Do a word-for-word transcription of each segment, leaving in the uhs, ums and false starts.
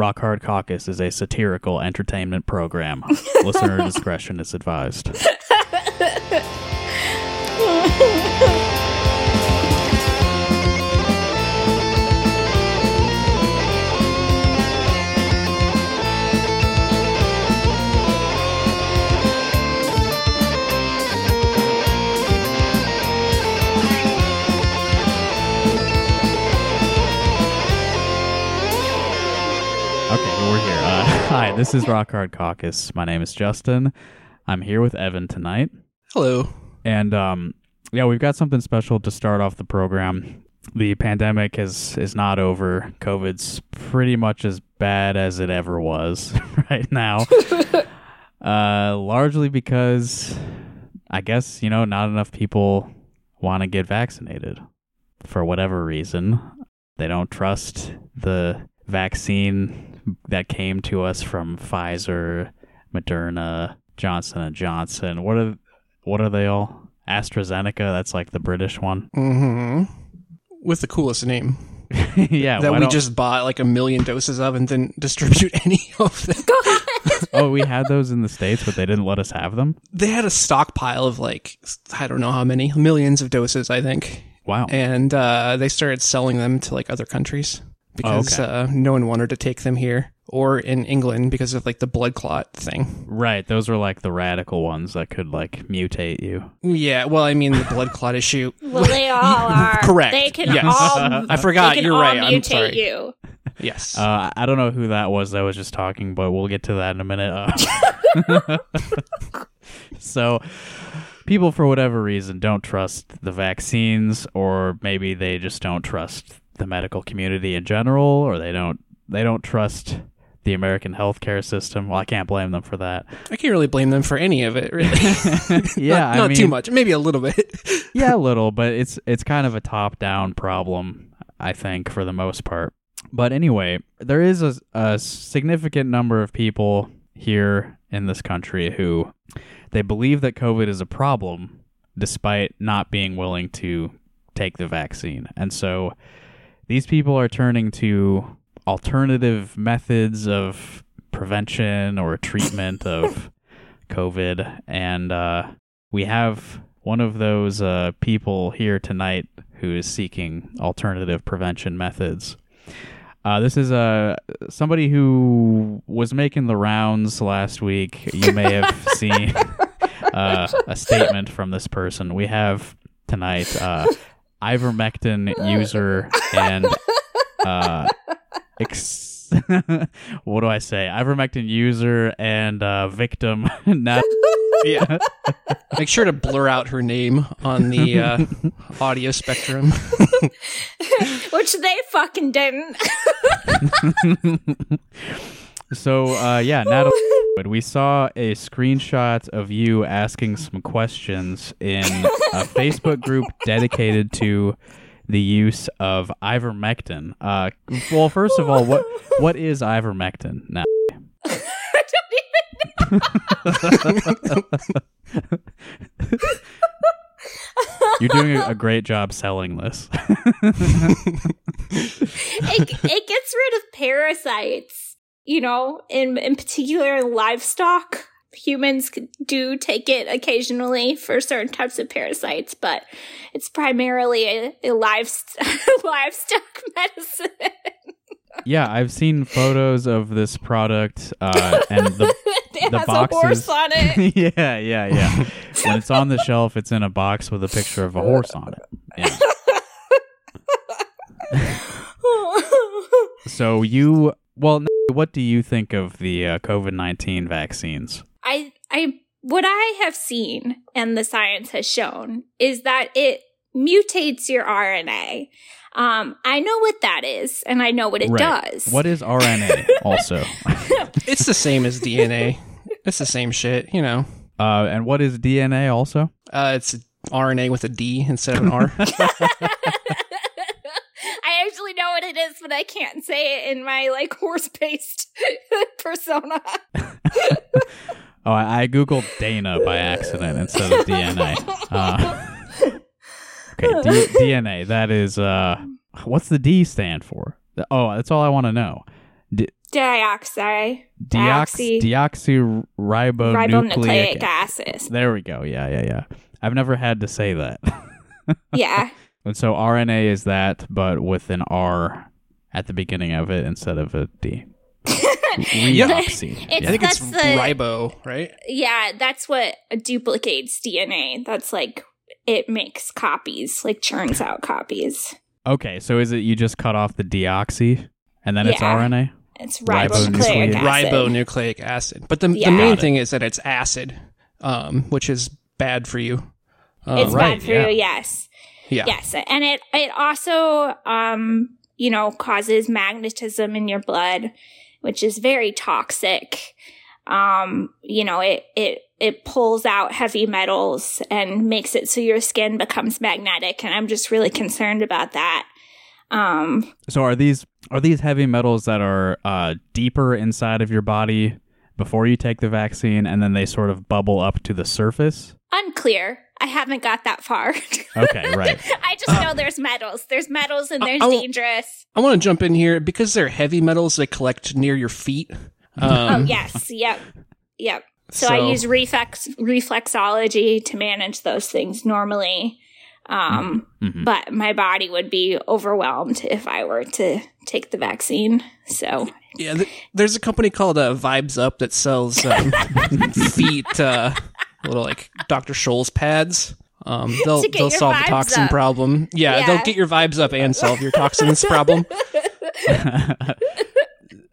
Rock Hard Caucus is a satirical entertainment program. Listener discretion is advised. Hi, this is Rock Hard Caucus. My name is Justin. I'm here with Evan tonight. Hello. And um, yeah, we've got something special to start off the program. The pandemic is, is not over. COVID's pretty much as bad as it ever was right now. uh, largely because, I guess, you know, not enough people want to get vaccinated for whatever reason. They don't trust the vaccine that came to us from Pfizer, Moderna, Johnson and Johnson. What are what are they all? AstraZeneca, that's like the British one. Mm-hmm. With the coolest name. Yeah. That we don't... just bought like a million doses of and didn't distribute any of them. Oh, we had those in the States, but they didn't let us have them? They had a stockpile of like, I don't know how many, millions of doses, I think. Wow. And uh, they started selling them to like other countries. Because oh, okay. uh, no one wanted to take them here or in England because of like the blood clot thing. Right. Those were like the radical ones that could like mutate you. Yeah. Well, I mean, the blood clot issue. Well, they all are. Correct. They can yes. all. I forgot. They can You're all right. mutate I'm sorry. You. Yes. Uh, I don't know who that was that was just talking, but we'll get to that in a minute. Uh, so people, for whatever reason, don't trust the vaccines, or maybe they just don't trust the medical community in general, or they don't they don't trust the American healthcare system. Well, I can't blame them for that. I can't really blame them for any of it, really. Yeah, not, not I mean, too much, maybe a little bit. Yeah, a little, but it's it's kind of a top-down problem, I think, for the most part. But anyway, there is a, a significant number of people here in this country who they believe that COVID is a problem, despite not being willing to take the vaccine, and so. These people are turning to alternative methods of prevention or treatment of COVID. And uh, we have one of those uh, people here tonight who is seeking alternative prevention methods. Uh, this is uh, somebody who was making the rounds last week. You may have seen uh, a statement from this person. We have tonight... Uh, Ivermectin user and uh, ex- what do I say? Ivermectin user and uh, victim. Not- yeah. Make sure to blur out her name on the uh, audio spectrum, which they fucking didn't. So uh, yeah, Natalie, but we saw a screenshot of you asking some questions in a Facebook group dedicated to the use of ivermectin. Uh, well, first of all, what what is ivermectin, Natalie? I don't even know. You're doing a great job selling this. it, it gets rid of parasites. You know, in in particular livestock, humans do take it occasionally for certain types of parasites, but it's primarily a, a livestock, livestock medicine. Yeah, I've seen photos of this product uh, and the, it the has boxes. A horse on it. yeah, yeah, yeah. When it's on the shelf, it's in a box with a picture of a horse on it. Yeah. So you, well, what do you think of the uh, COVID nineteen vaccines? I, I, what I have seen and the science has shown is that it mutates your R N A. Um, I know what that is, and I know what it right. does. What is R N A? Also, it's the same as D N A. It's the same shit, you know. Uh, and what is D N A? Also, uh, it's R N A with a D instead of an R. Know what it is, but I can't say it in my like horse-based persona. Oh, I-, I googled Dana by accident instead of D N A. Uh, okay, D- DNA. That is uh, what's the D stand for? Oh, that's all I want to know. D- Dioxi. Deoxy, deoxyribonucleic ribonucleic acid. There we go. Yeah, yeah, yeah. I've never had to say that. Yeah. And so R N A is that, but with an R at the beginning of it instead of a D. Reoxy. It's, yeah. I think that's it's the, ribo, right? Yeah, that's what duplicates D N A. That's like it makes copies, like churns out copies. Okay, so is it you just cut off the deoxy and then yeah. it's R N A? It's ribonucleic, ribonucleic acid. Ribonucleic acid. But the, yeah. the main thing is that it's acid, um, which is bad for you. Uh, it's right, bad for yeah. you, yes. Yeah. Yes, and it, it also, um, you know, causes magnetism in your blood, which is very toxic. Um, you know, it, it, it pulls out heavy metals and makes it so your skin becomes magnetic, and I'm just really concerned about that. Um, so are these are these heavy metals that are uh, deeper inside of your body before you take the vaccine, and then they sort of bubble up to the surface? Unclear. I haven't got that far. Okay, right. I just uh, know there's metals. There's metals and there's I, I, dangerous. I want to jump in here because they're heavy metals that collect near your feet. Um, oh, yes. Yep. Yep. So, so I use reflex reflexology to manage those things normally. Um, mm-hmm. But my body would be overwhelmed if I were to take the vaccine. So yeah, th- there's a company called uh, Vibes Up that sells um, feet, uh, little like Doctor Scholl's pads. Um, they'll they'll solve the toxin up. problem. Yeah, yeah, they'll get your vibes up and solve your toxins problem.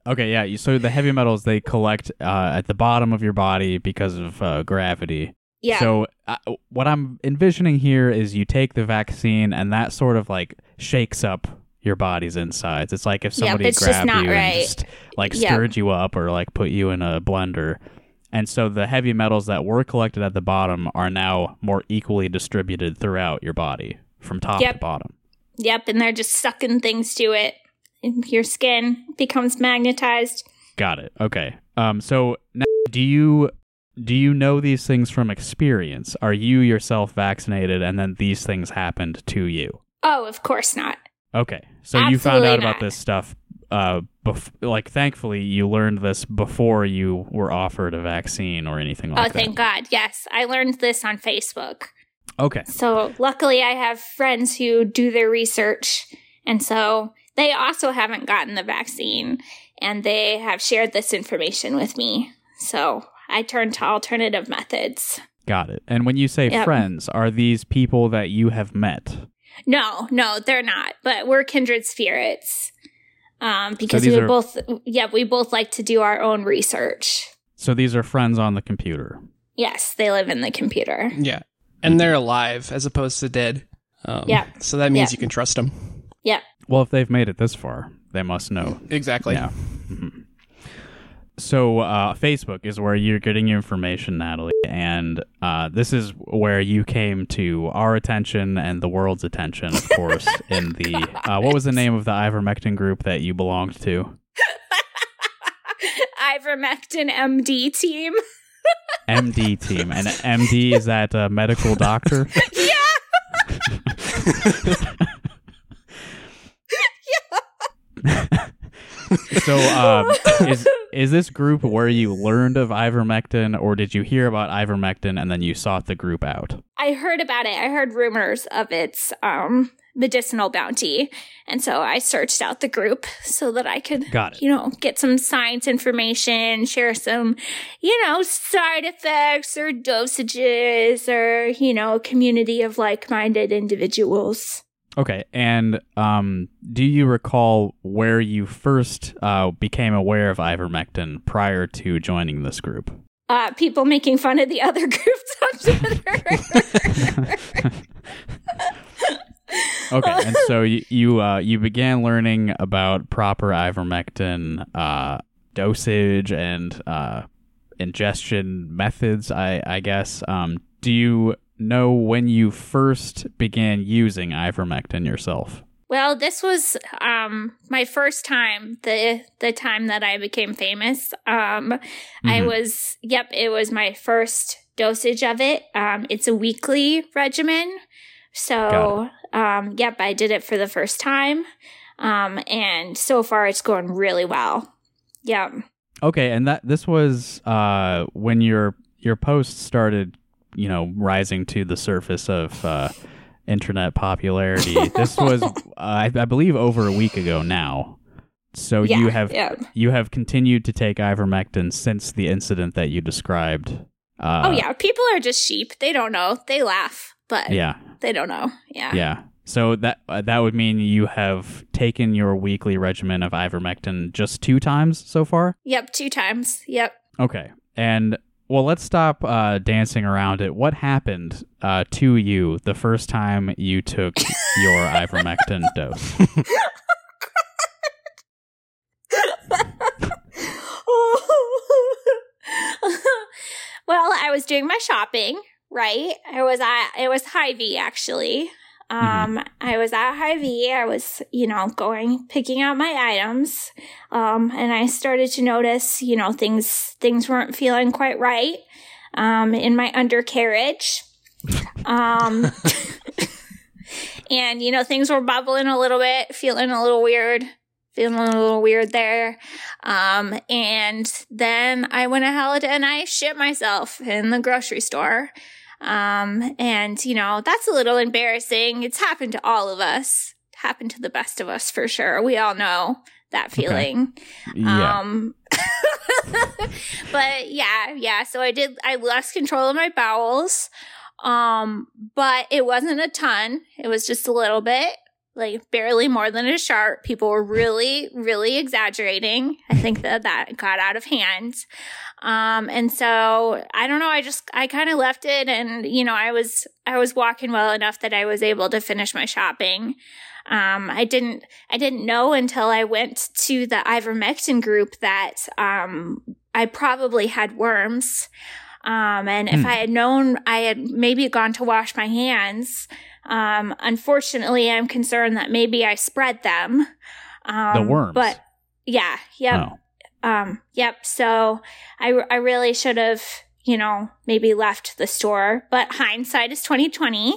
Okay, yeah. So the heavy metals they collect uh, at the bottom of your body because of uh, gravity. Yeah. So uh, what I'm envisioning here is you take the vaccine and that sort of like shakes up your body's insides. It's like if somebody yep, grabbed you right. and just like yep. stirred you up or like put you in a blender. And so the heavy metals that were collected at the bottom are now more equally distributed throughout your body from top yep. to bottom. Yep. And they're just sucking things to it. And your skin becomes magnetized. Got it. Okay. Um. So now do you... Do you know these things from experience? Are you yourself vaccinated and then these things happened to you? Oh, of course not. Okay. So Absolutely you found out not. about this stuff, uh, bef- like thankfully you learned this before you were offered a vaccine or anything like that. Oh, thank that. God. Yes. I learned this on Facebook. Okay. So luckily I have friends who do their research and so they also haven't gotten the vaccine and they have shared this information with me. So... I turn to alternative methods. Got it. And when you say yep. friends, are these people that you have met? No, no, they're not. But we're kindred spirits um, because so we are... both, yeah, we both like to do our own research. So these are friends on the computer. Yes, they live in the computer. Yeah, and they're alive as opposed to dead. Um, yeah. So that means yep. you can trust them. Yeah. Well, if they've made it this far, they must know. Exactly. Yeah. Mm-hmm. So uh, Facebook is where you're getting your information, Natalie, and uh, this is where you came to our attention and the world's attention, of course, in the... Uh, what was the name of the Ivermectin group that you belonged to? Ivermectin M D team. M D team. And M D is that a medical doctor? Yeah! Yeah! So uh, is is this group where you learned of ivermectin, or did you hear about ivermectin and then you sought the group out? I heard about it. I heard rumors of its um, medicinal bounty, and so I searched out the group so that I could, you know, get some science information, share some, you know, side effects or dosages or, you know, a community of like-minded individuals. Okay, and um, do you recall where you first uh, became aware of ivermectin prior to joining this group? Uh, people making fun of the other groups on Twitter. Okay, and so you you, uh, you began learning about proper ivermectin uh, dosage and uh, ingestion methods, I, I guess. Um, do you... know when you first began using ivermectin yourself? Well, this was um, my first time, the the time that I became famous. Um, mm-hmm. I was, yep, it was my first dosage of it. Um, it's a weekly regimen. So, um, yep, I did it for the first time. Um, and so far it's going really well. Yeah. Okay, and that this was uh, when your your post started, you know, rising to the surface of uh, internet popularity. This was, uh, I, I believe, over a week ago now. So yeah, you have yeah. you have continued to take ivermectin since the incident that you described. Uh, oh yeah, people are just sheep. They don't know. They laugh, but yeah. they don't know. Yeah. Yeah. So that uh, that would mean you have taken your weekly regimen of ivermectin just two times so far? Yep, two times. Yep. Okay. And well, let's stop uh, dancing around it. What happened uh, to you the first time you took your ivermectin dose? Well, I was doing my shopping, right? I was at, it was Hy-Vee, actually. Um, mm-hmm. I was at Hy-Vee. I was, you know, going, picking out my items. Um, and I started to notice, you know, things, things weren't feeling quite right, um, in my undercarriage. Um, and, you know, things were bubbling a little bit, feeling a little weird. Feeling a little weird there. Um, and then I went ahead and I shit myself in the grocery store. Um, and, you know, that's a little embarrassing. It's happened to all of us. It happened to the best of us for sure. We all know that feeling. Okay. Yeah. Um, but yeah, yeah. So I did, I lost control of my bowels. Um, but it wasn't a ton. It was just a little bit. Like, barely more than a sharp. People were really, really exaggerating. I think that that got out of hand. Um, and so, I don't know, I just, I kind of left it and, you know, I was, I was walking well enough that I was able to finish my shopping. Um, I didn't, I didn't know until I went to the ivermectin group that, um, I probably had worms. Um, and if I had known, I had maybe gone to wash my hands. Um, unfortunately, I'm concerned that maybe I spread them. Um, the worms. But yeah, yep, oh. um, yep. So I, I really should have, you know, maybe left the store. But hindsight is twenty twenty.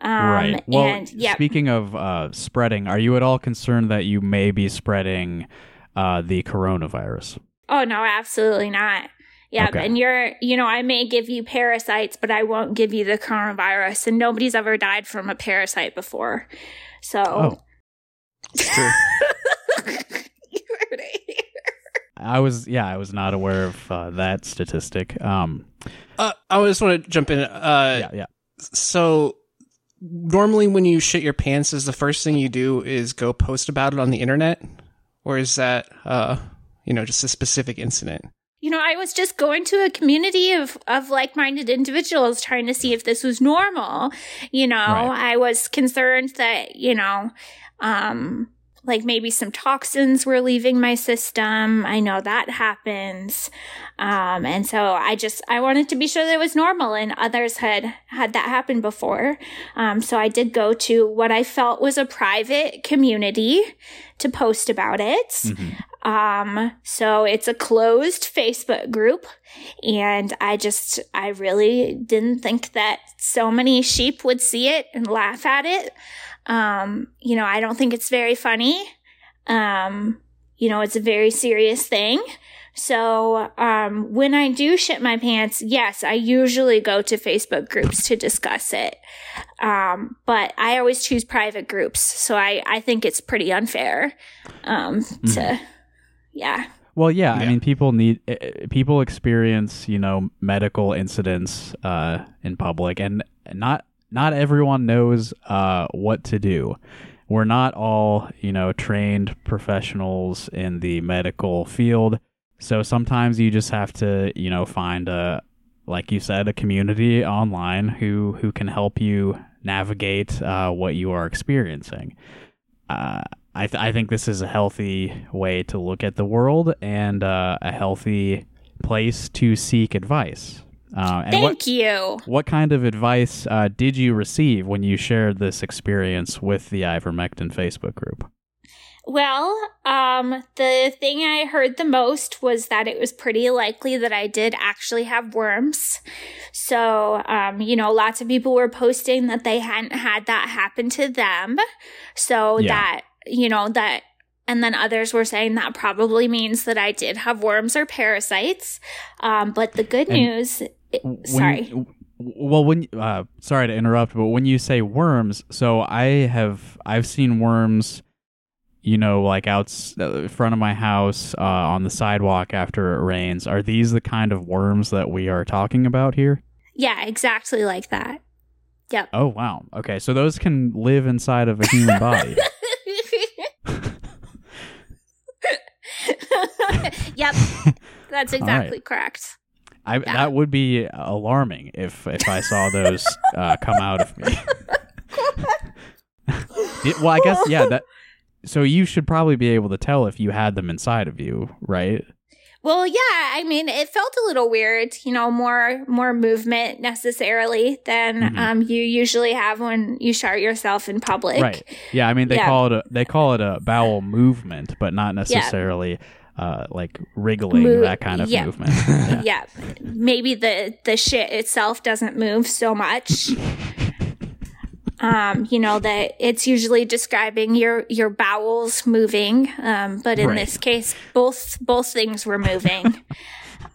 Um, right. Well, and, yep. Speaking of uh, spreading, are you at all concerned that you may be spreading uh, the coronavirus? Oh no, absolutely not. Yeah, okay. And you're, you know, I may give you parasites, but I won't give you the coronavirus. And nobody's ever died from a parasite before. So. Oh. True. You heard it here. I was, yeah, I was not aware of uh, that statistic. Um, uh, I just want to jump in. Uh, yeah, yeah. So, normally when you shit your pants, is the first thing you do is go post about it on the internet? Or is that, uh, you know, just a specific incident? You know, I was just going to a community of, of like-minded individuals trying to see if this was normal. You know, right. I was concerned that, you know, um, like maybe some toxins were leaving my system. I know that happens. Um, and so I just, I wanted to be sure that it was normal and others had had that happen before. Um, so I did go to what I felt was a private community to post about it. Mm-hmm. Um, so it's a closed Facebook group, and I just, I really didn't think that so many sheep would see it and laugh at it. Um, you know, I don't think it's very funny. Um, you know, it's a very serious thing. So, um, when I do shit my pants, yes, I usually go to Facebook groups to discuss it. Um, but I always choose private groups. So I, I think it's pretty unfair, um, mm. to... Yeah. Well, yeah, yeah. I mean, people need uh, people experience, you know, medical incidents uh, in public, and not not everyone knows uh, what to do. We're not all, you know, trained professionals in the medical field, so sometimes you just have to, you know, find a, like you said, a community online who who can help you navigate uh, what you are experiencing. Uh, I, th- I think this is a healthy way to look at the world and uh, a healthy place to seek advice. Uh, and Thank what, you. What kind of advice uh, did you receive when you shared this experience with the ivermectin Facebook group? Well, um, the thing I heard the most was that it was pretty likely that I did actually have worms. So, um, you know, lots of people were posting that they hadn't had that happen to them. So yeah. that... you know, that And then others were saying that probably means that I did have worms or parasites. Um, but the good and news, it, sorry. You, well, when uh, sorry to interrupt, but when you say worms, so I have I've seen worms, you know, like out uh, front of my house uh, on the sidewalk after it rains. Are these the kind of worms that we are talking about here? Yeah, exactly like that. Yep. Oh wow. Okay, so those can live inside of a human body. Yep, that's exactly right. Correct. I, yeah. That would be alarming if if I saw those uh, come out of me. it, well, I guess yeah. That, so you should probably be able to tell if you had them inside of you, right? Well, yeah. I mean, it felt a little weird, you know, more more movement necessarily than mm-hmm. um, you usually have when you shart yourself in public. Right. Yeah. I mean, they yeah. call it a, they call it a bowel movement, but not necessarily. Yeah. Uh, like wriggling, Mo- that kind of yeah. movement. Yeah. yeah. Maybe the, the shit itself doesn't move so much. um, you know, that it's usually describing your, your bowels moving. Um, but in right. this case, both, both things were moving.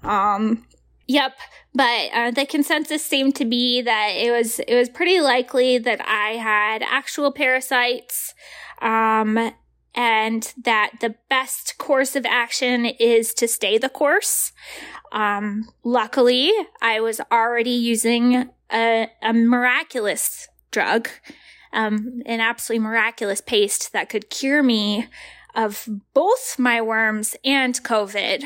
um, yep. But uh, the consensus seemed to be that it was, it was pretty likely that I had actual parasites. Um, And that the best course of action is to stay the course. Um, luckily, I was already using a, a miraculous drug, um, an absolutely miraculous paste that could cure me of both my worms and COVID.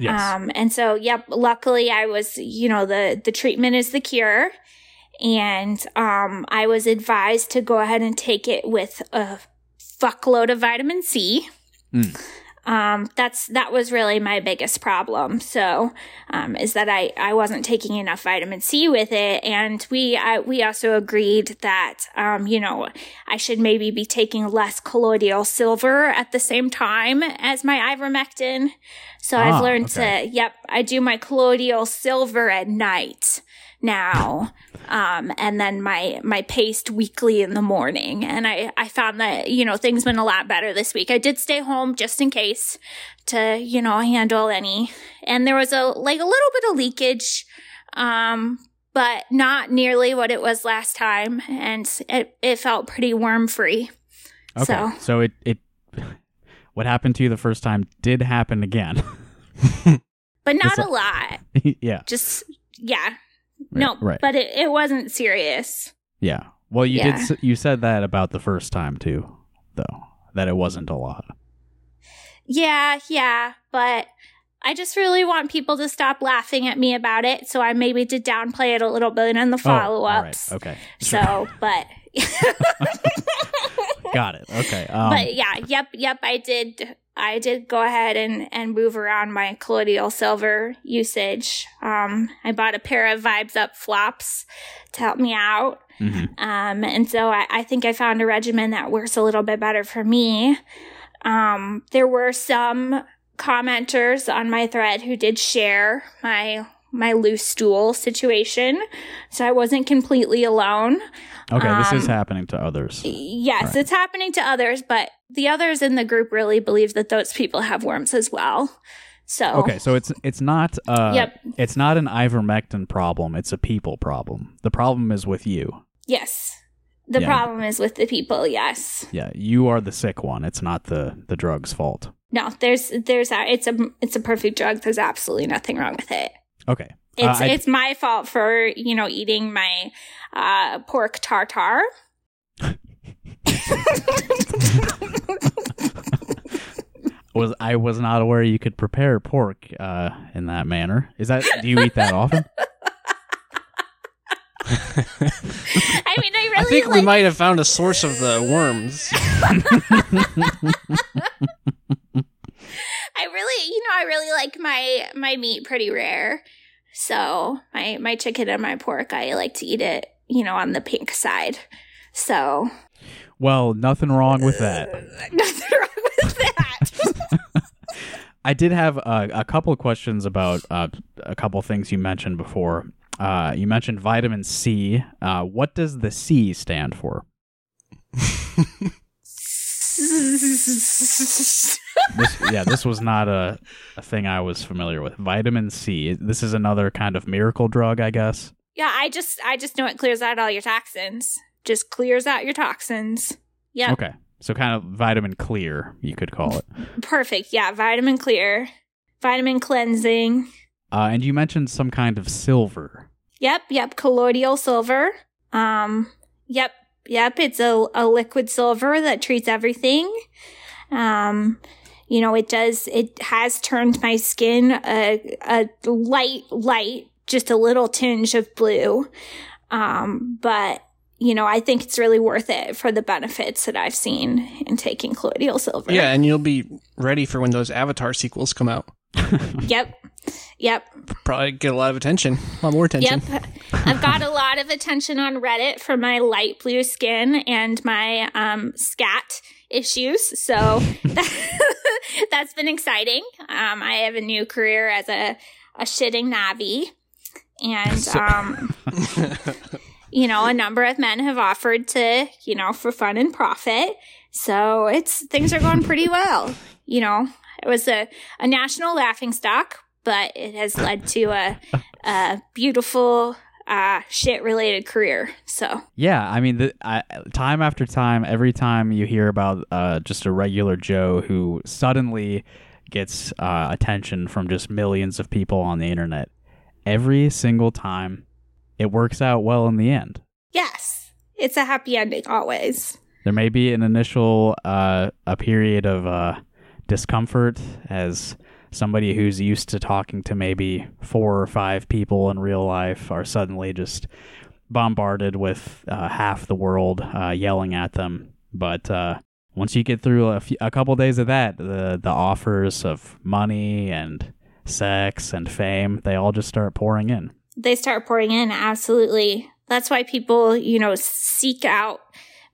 Yes. Um, and so, yep, luckily I was, you know, the, the treatment is the cure. And um, I was advised to go ahead and take it with a fuckload of vitamin C. Mm. Um, that's that was really my biggest problem. So, um, is that I, I wasn't taking enough vitamin C with it, and we I, we also agreed that um, you know, I should maybe be taking less colloidal silver at the same time as my ivermectin. So ah, I've learned okay. to yep, I do my colloidal silver at night now, um, and then my my paste weekly in the morning. And I, I found that, you know, things went a lot better this week. I did stay home just in case to, you know, handle any. And there was a like a little bit of leakage, um, but not nearly what it was last time. And it, it felt pretty worm-free. Okay, so, so it, it what happened to you the first time did happen again. But not a lot. Yeah. Just, yeah. No, right. But it, it wasn't serious. Yeah. Well, you yeah. did. You said that about the first time, too, though, that it wasn't a lot. Yeah, yeah. But I just really want people to stop laughing at me about it. So I maybe did downplay it a little bit in the follow-ups. Oh, all right. Okay. Sure. So, but... Got it. Okay. Um, but yeah, yep, yep. I did. I did go ahead and, and move around my colloidal silver usage. Um, I bought a pair of Vibes Up flops to help me out. Mm-hmm. Um, and so I, I think I found a regimen that works a little bit better for me. Um, there were some commenters on my thread who did share my my loose stool situation, so I wasn't completely alone. Okay, um, this is happening to others. Yes, right. It's happening to others, but the others in the group really believe that those people have worms as well. So okay, so it's it's not uh, yep. it's not an ivermectin problem. It's a people problem. The problem is with you. Yes, the yeah. problem is with the people. Yes. Yeah, you are the sick one. It's not the the drug's fault. No, there's there's it's a it's a perfect drug. There's absolutely nothing wrong with it. Okay. It's uh, it's my fault for, you know, eating my uh, pork tartare. was I was not aware you could prepare pork uh, in that manner. Is that do you eat that often? I mean, I really I think like... we might have found a source of the worms. I really, you know, I really like my, my meat pretty rare. So my, my chicken and my pork, I like to eat it, you know, on the pink side. So. Well, nothing wrong with that. Nothing wrong with that. I did have a, a couple of questions about uh, a couple of things you mentioned before. Uh, you mentioned vitamin C. Uh, what does the C stand for? This, yeah, this was not a, a thing I was familiar with. Vitamin C. This is another kind of miracle drug, I guess. Yeah, I just I just know it clears out all your toxins. Just clears out your toxins. Yeah. Okay. So kind of vitamin clear, you could call it. Perfect. Yeah, vitamin clear. Vitamin cleansing. Uh, and you mentioned some kind of silver. Yep, yep, colloidal silver. Um, yep, yep, it's a, a liquid silver that treats everything. Um, you know, it does, it has turned my skin a, a light, light, just a little tinge of blue. Um, but, you know, I think it's really worth it for the benefits that I've seen in taking colloidal silver. Yeah, and you'll be ready for when those Avatar sequels come out. Yep. Yep. Probably get a lot of attention. A lot more attention. Yep. I've got a lot of attention on Reddit for my light blue skin and my um, scat issues. So that's been exciting. Um, I have a new career as a, a shitting Navi. And, um, you know, a number of men have offered to, you know, for fun and profit. So it's things are going pretty well, you know. It was a, a national laughingstock, but it has led to a, a beautiful uh, shit-related career. So yeah, I mean, the, I, time after time, every time you hear about uh, just a regular Joe who suddenly gets uh, attention from just millions of people on the internet, every single time it works out well in the end. Yes, it's a happy ending always. There may be an initial uh, a period of... Uh, discomfort as somebody who's used to talking to maybe four or five people in real life are suddenly just bombarded with uh, half the world uh, yelling at them. But uh, once you get through a, few, a couple days of that, the, the offers of money and sex and fame, they all just start pouring in. They start pouring in. Absolutely. That's why people, you know, seek out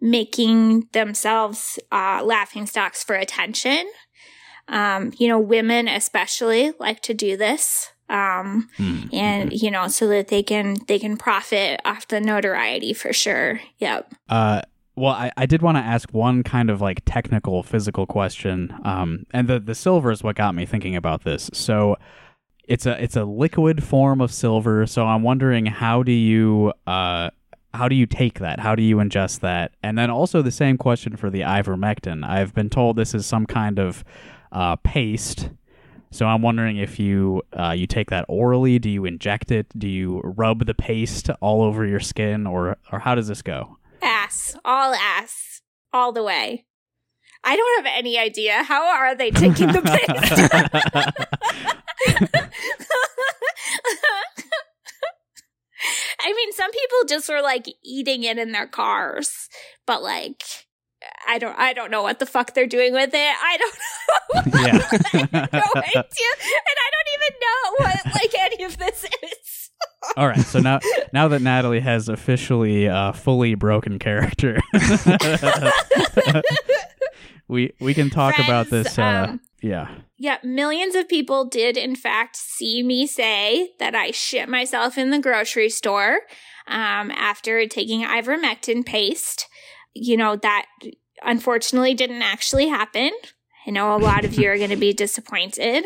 making themselves uh, laughingstocks for attention. Um, you know, women especially like to do this, um, mm. and, you know, so that they can they can profit off the notoriety for sure. Yep. Uh, well, I, I did want to ask one kind of like technical physical question, um, and the, the silver is what got me thinking about this. So it's a it's a liquid form of silver. So I'm wondering, how do you uh, how do you take that? How do you ingest that? And then also the same question for the ivermectin. I've been told this is some kind of Uh, paste. So I'm wondering if you uh, you take that orally. Do you inject it? Do you rub the paste all over your skin, or or how does this go? Ass, all ass, all the way. I don't have any idea. How are they taking the paste? I mean, some people just were like eating it in their cars, but like. I don't I don't know what the fuck they're doing with it. I don't know. Yeah. I have no idea. And I don't even know what like any of this is. All right. So now now that Natalie has officially uh, fully broken character, we we can talk Friends, about this. Uh, um, yeah. Yeah. Millions of people did, in fact, see me say that I shit myself in the grocery store um, after taking ivermectin paste. You know, that unfortunately didn't actually happen. I know a lot of you are going to be disappointed.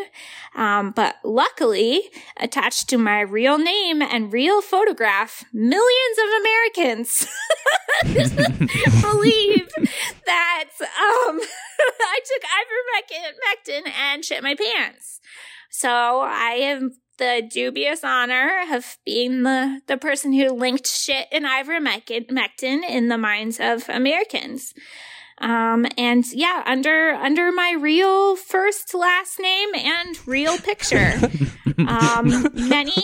Um, but luckily, attached to my real name and real photograph, millions of Americans believe that um, I took ivermectin and shit my pants. So I am the dubious honor of being the, the person who linked shit and ivermectin in the minds of Americans. Um, and yeah, under under my real first, last name and real picture, um, many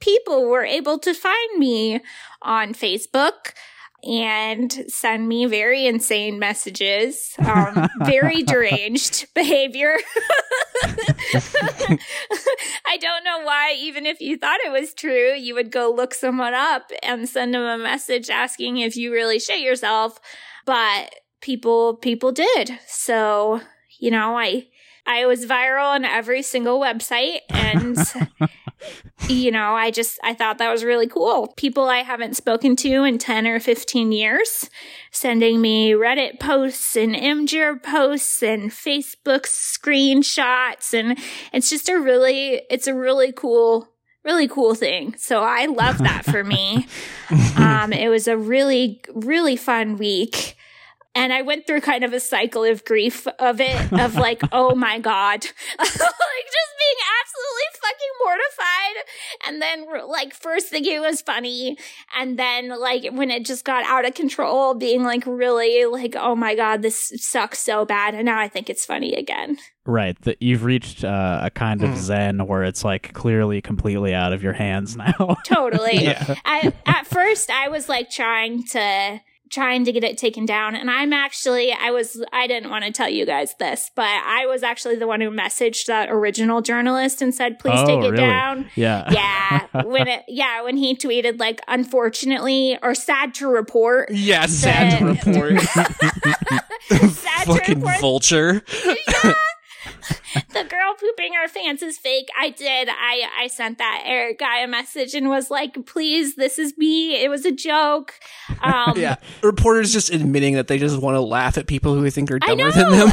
people were able to find me on Facebook and send me very insane messages, um, very deranged behavior. I don't know why, even if you thought it was true, you would go look someone up and send them a message asking if you really shit yourself. But people, people did. So, you know, I, I was viral on every single website and you know, I just, I thought that was really cool. People I haven't spoken to in ten or fifteen years sending me Reddit posts and Imgur posts and Facebook screenshots. And it's just a really, it's a really cool, really cool thing. So I love that for me. Um, it was a really, really fun week. And I went through kind of a cycle of grief of it, of like, oh my God, like just being absolutely fucking mortified. And then like first thinking it was funny. And then like when it just got out of control, being like really like, oh my God, this sucks so bad. And now I think it's funny again. Right. That you've reached uh, a kind of mm. zen where it's like clearly completely out of your hands now. Totally. Yeah. I, at first I was like trying to... trying to get it taken down. And I'm actually, I was, I didn't want to tell you guys this, but I was actually the one who messaged that original journalist and said, please oh, take it really? down. Yeah. Yeah. When it, yeah. When he tweeted like, unfortunately, or sad to report. Yeah. Sad that, to report. Sad fucking to report. Vulture. Yeah. The girl pooping our fans is fake. I did. I, I sent that Eric guy a message and was like, please, this is me. It was a joke. Um, yeah. Reporters just admitting that they just want to laugh at people who they think are dumber than them.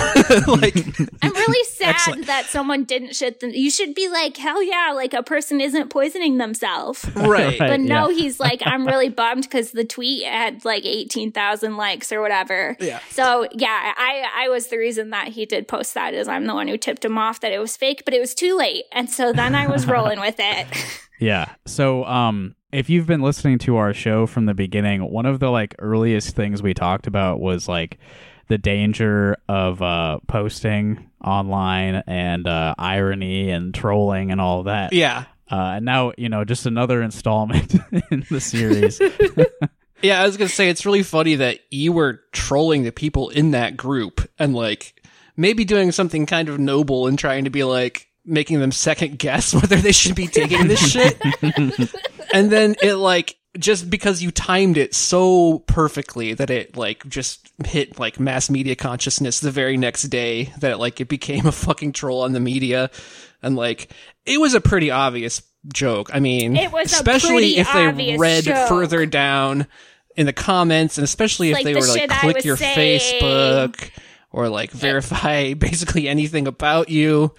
Like, I'm really sad excellent. that someone didn't shit them. You should be like, hell yeah, like a person isn't poisoning themselves. Right. But no, yeah. He's like, I'm really bummed because the tweet had like eighteen thousand likes or whatever. Yeah. So yeah, I, I was the reason that he did post that is I'm the one who tipped him off that it was fake, but it was too late. And so then I was rolling with it. Yeah. So um, if you've been listening to our show from the beginning, one of the like earliest things we talked about was like the danger of uh, posting online and uh, irony and trolling and all that. Yeah. Uh, and now, you know, just another installment in the series. Yeah. I was going to say, it's really funny that you were trolling the people in that group and like, maybe doing something kind of noble and trying to be like making them second guess whether they should be taking this shit. And then it like just because you timed it so perfectly that it like just hit like mass media consciousness the very next day that it, like it became a fucking troll on the media. And like it was a pretty obvious joke. I mean, it was especially if they read joke. further down in the comments and especially it's if like they the were like click your saying. Facebook. Or, like, verify basically anything about you,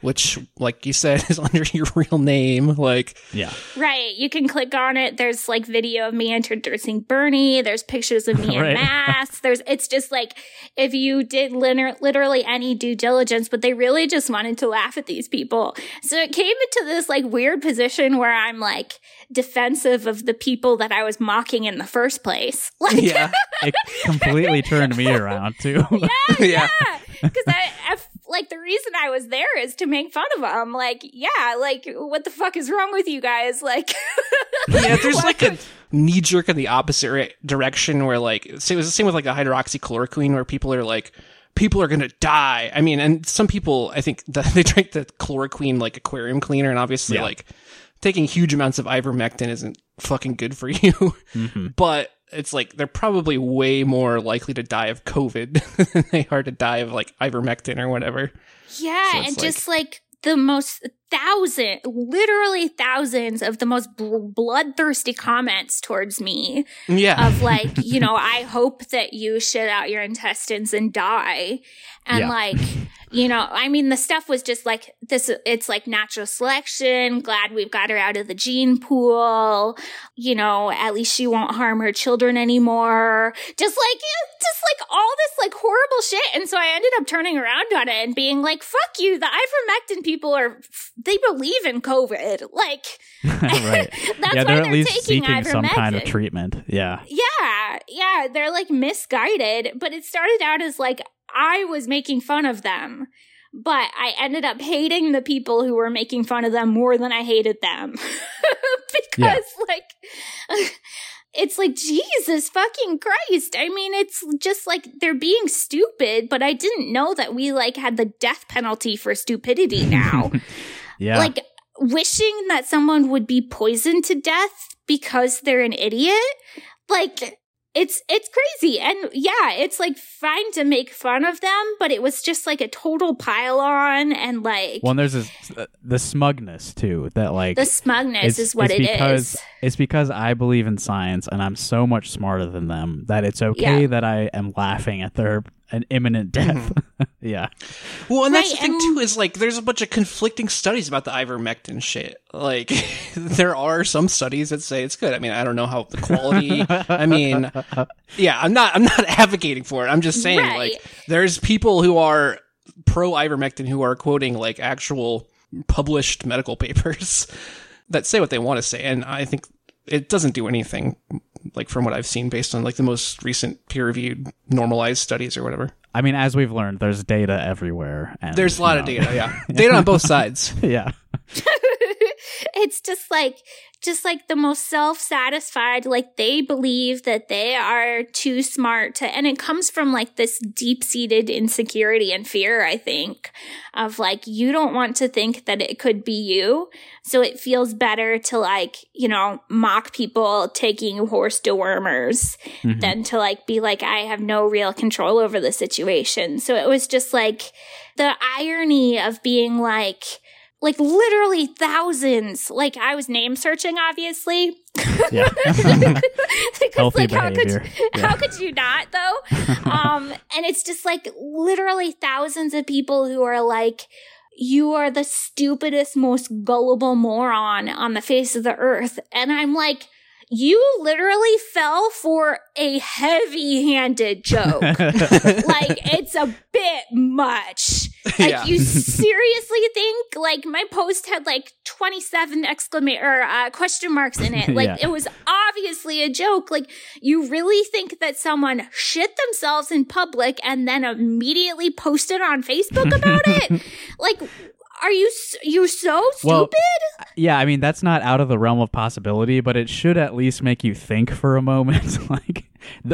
which, like you said, is under your real name. Like, yeah. Right. You can click on it. There's, like, video of me introducing Bernie. There's pictures of me in right. masks. There's, it's just, like, if you did liter- literally any due diligence, but they really just wanted to laugh at these people. So it came into this, like, weird position where I'm, like, defensive of the people that I was mocking in the first place. Like, yeah. It completely turned me around, too. Yeah. Yeah, because I, I like the reason I was there is to make fun of them. Like, yeah, like what the fuck is wrong with you guys? Like, yeah, there's like a knee jerk in the opposite re- direction where like it was the same with like the hydroxychloroquine where people are like, people are gonna die. I mean, and some people I think the, they drink the chloroquine like aquarium cleaner, and obviously yeah. like taking huge amounts of ivermectin isn't fucking good for you, mm-hmm. but. It's like they're probably way more likely to die of COVID than they are to die of like ivermectin or whatever. Yeah, so and like, just like the most thousand, literally thousands of the most bl- bloodthirsty comments towards me. Yeah. Of like, you know, I hope that you shit out your intestines and die. And yeah. like, you know, I mean, the stuff was just like this. It's like natural selection. Glad we've got her out of the gene pool. You know, at least she won't harm her children anymore. Just like, just like all this like horrible shit. And so I ended up turning around on it and being like, fuck you. The ivermectin people are, they believe in COVID. Like, right. That's yeah, why they're, at they're least taking seeking ivermectin. Some kind of treatment. Yeah. Yeah. Yeah. They're like misguided, but it started out as like, I was making fun of them, but I ended up hating the people who were making fun of them more than I hated them. Because, yeah. like, it's like, Jesus fucking Christ. I mean, it's just like they're being stupid, but I didn't know that we, like, had the death penalty for stupidity now. Yeah. Like, wishing that someone would be poisoned to death because they're an idiot, like... It's it's crazy. And yeah, it's like fine to make fun of them, but it was just like a total pile on and like. Well, and there's this, uh, the smugness too that like. The smugness is what it is. It's because I believe in science and I'm so much smarter than them that it's okay yeah. that I am laughing at their an imminent death. Mm-hmm. yeah. Well, and right, that's the thing too is like there's a bunch of conflicting studies about the ivermectin shit. Like there are some studies that say it's good. I mean, I don't know how the quality. I mean, yeah, I'm not I'm not advocating for it. I'm just saying right. like there's people who are pro ivermectin who are quoting like actual published medical papers that say what they want to say, and I think it doesn't do anything, like from what I've seen based on like the most recent peer-reviewed normalized studies or whatever. I mean, as we've learned, there's data everywhere. And, there's a lot you know. of data, yeah. Data on both sides. Yeah. It's just like, just like the most self-satisfied, like they believe that they are too smart to, and it comes from like this deep-seated insecurity and fear, I think, of like, you don't want to think that it could be you. So it feels better to like, you know, mock people taking horse dewormers mm-hmm. than to like be like, I have no real control over the situation. So it was just like the irony of being like, like literally thousands. Like I was name searching, obviously. Yeah. Because healthy like how behavior. could yeah. how could you not though? um, and it's just like literally thousands of people who are like, you are the stupidest, most gullible moron on the face of the earth. And I'm like, you literally fell for a heavy-handed joke. Like, it's a bit much. Like, yeah. You seriously think, like, my post had, like, twenty-seven exclamation or uh, question marks in it. Like, yeah. It was obviously a joke. Like, you really think that someone shit themselves in public and then immediately posted on Facebook about it? Like... Are you you so stupid? Well, yeah, I mean, that's not out of the realm of possibility, but it should at least make you think for a moment. Like,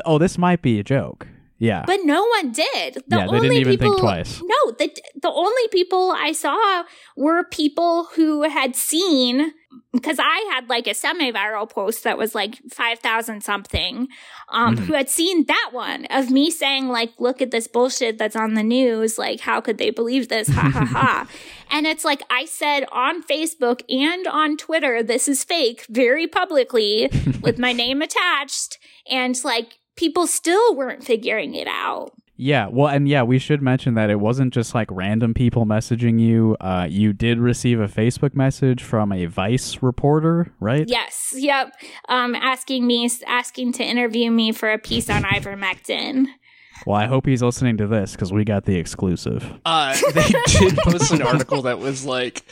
oh, this might be a joke. Yeah. But no one did. The yeah, only they didn't even people, think twice. No, the, the only people I saw were people who had seen, because I had like a semi-viral post that was like five thousand something, um, mm-hmm. who had seen that one of me saying like, look at this bullshit that's on the news. Like, how could they believe this? Ha, ha, ha. And it's like, I said on Facebook and on Twitter, this is fake very publicly with my name attached. And like, people still weren't figuring it out. Yeah, well, and yeah, we should mention that it wasn't just like random people messaging you. Uh, you did receive a Facebook message from a Vice reporter, right? Yes, yep, um, asking me, asking to interview me for a piece on ivermectin. Well, I hope he's listening to this because we got the exclusive. Uh, they did post an article that was like,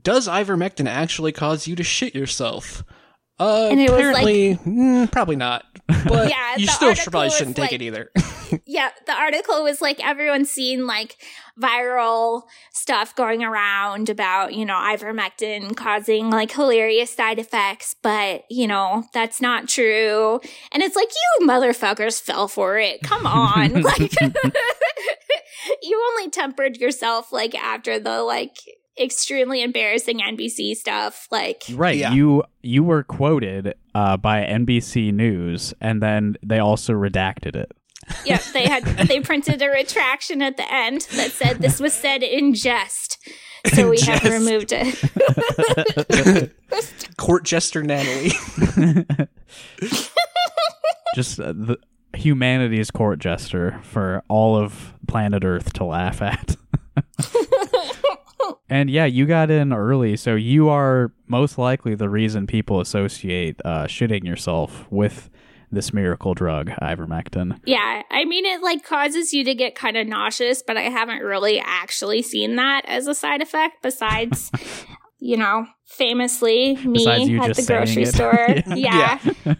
"Does ivermectin actually cause you to shit yourself?" Uh, and it apparently, was like, mm, probably not. But yeah, you still probably shouldn't take like, it either. Yeah, the article was like everyone's seen like viral stuff going around about, you know, ivermectin causing like hilarious side effects, but you know, that's not true. And it's like, you motherfuckers fell for it. Come on. Like you only tempered yourself like after the like extremely embarrassing N B C stuff, like right yeah. you you were quoted uh by N B C News and then they also redacted it. Yep, they had they printed a retraction at the end that said this was said in jest, so we jest. have removed it. Court jester Natalie. Just uh, the humanity's court jester for all of planet Earth to laugh at. And yeah, you got in early, so you are most likely the reason people associate uh, shitting yourself with this miracle drug, ivermectin. Yeah, I mean, it like causes you to get kind of nauseous, but I haven't really actually seen that as a side effect besides, you know, famously me at the grocery store. yeah. Yeah.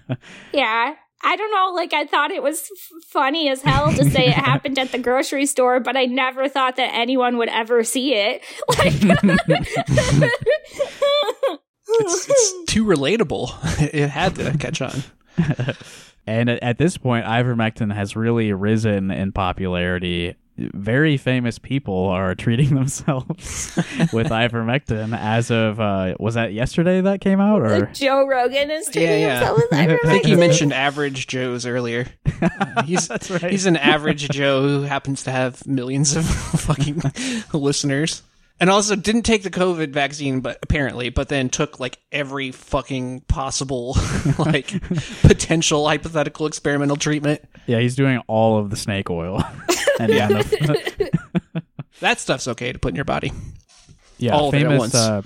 yeah. I don't know, like, I thought it was funny as hell to say it happened at the grocery store, but I never thought that anyone would ever see it. Like, it's, it's too relatable. It had to catch on. And at, at this point, ivermectin has really risen in popularity very famous people are treating themselves with ivermectin as of, uh, was that yesterday that came out? Or like Joe Rogan is treating yeah, yeah. himself with ivermectin? I think you mentioned average Joes earlier. Uh, he's, That's right. He's an average Joe who happens to have millions of fucking listeners. And also didn't take the COVID vaccine, but apparently, but then took like every fucking possible, like potential hypothetical experimental treatment. Yeah, he's doing all of the snake oil. And yeah, the, that stuff's okay to put in your body. Yeah, all famous, of it at once. Uh,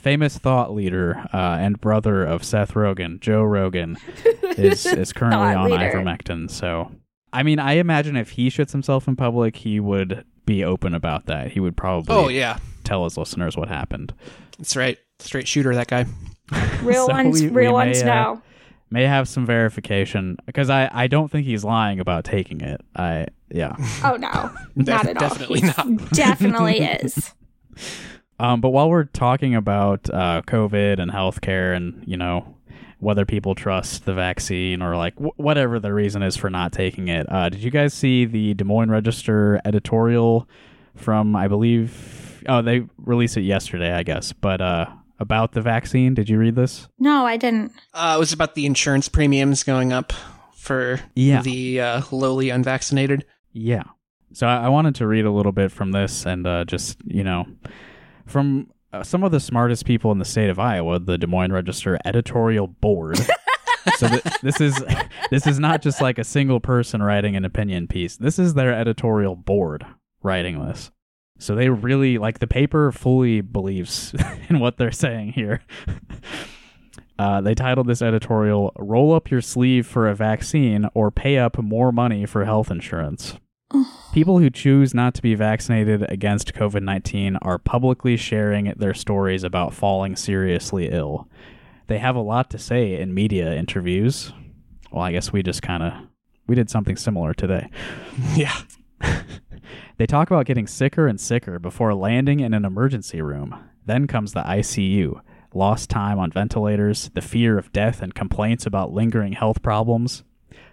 famous thought leader uh, and brother of Seth Rogen, Joe Rogan, is is currently on leader. ivermectin. So, I mean, I imagine if he shits himself in public, he would be open about that. He would probably. Oh yeah. Tell his listeners what happened. That's right. Straight shooter, that guy. Real so ones, we, real we ones may, now. Uh, may have some verification, because I, I don't think he's lying about taking it. I yeah. Oh, no. Not at all. Definitely he's not. Definitely is. Um, but while we're talking about uh, COVID and healthcare and, you know, whether people trust the vaccine or like w- whatever the reason is for not taking it, uh, did you guys see the Des Moines Register editorial from, I believe... Oh, they released it yesterday, I guess. But uh, about the vaccine, did you read this? No, I didn't. Uh, it was about the insurance premiums going up for yeah. the uh, lowly unvaccinated. Yeah. So I-, I wanted to read a little bit from this and uh, just, you know, from uh, some of the smartest people in the state of Iowa, the Des Moines Register editorial board. So th- this is this is not just like a single person writing an opinion piece. This is their editorial board writing this. So they really, like, the paper fully believes in what they're saying here. Uh, they titled this editorial, "Roll Up Your Sleeve for a Vaccine or Pay Up More Money for Health Insurance." People who choose not to be vaccinated against COVID nineteen are publicly sharing their stories about falling seriously ill. They have a lot to say in media interviews. Well, I guess we just kind of, we did something similar today. Yeah. They talk about getting sicker and sicker before landing in an emergency room. Then comes the I C U, lost time on ventilators, the fear of death, and complaints about lingering health problems.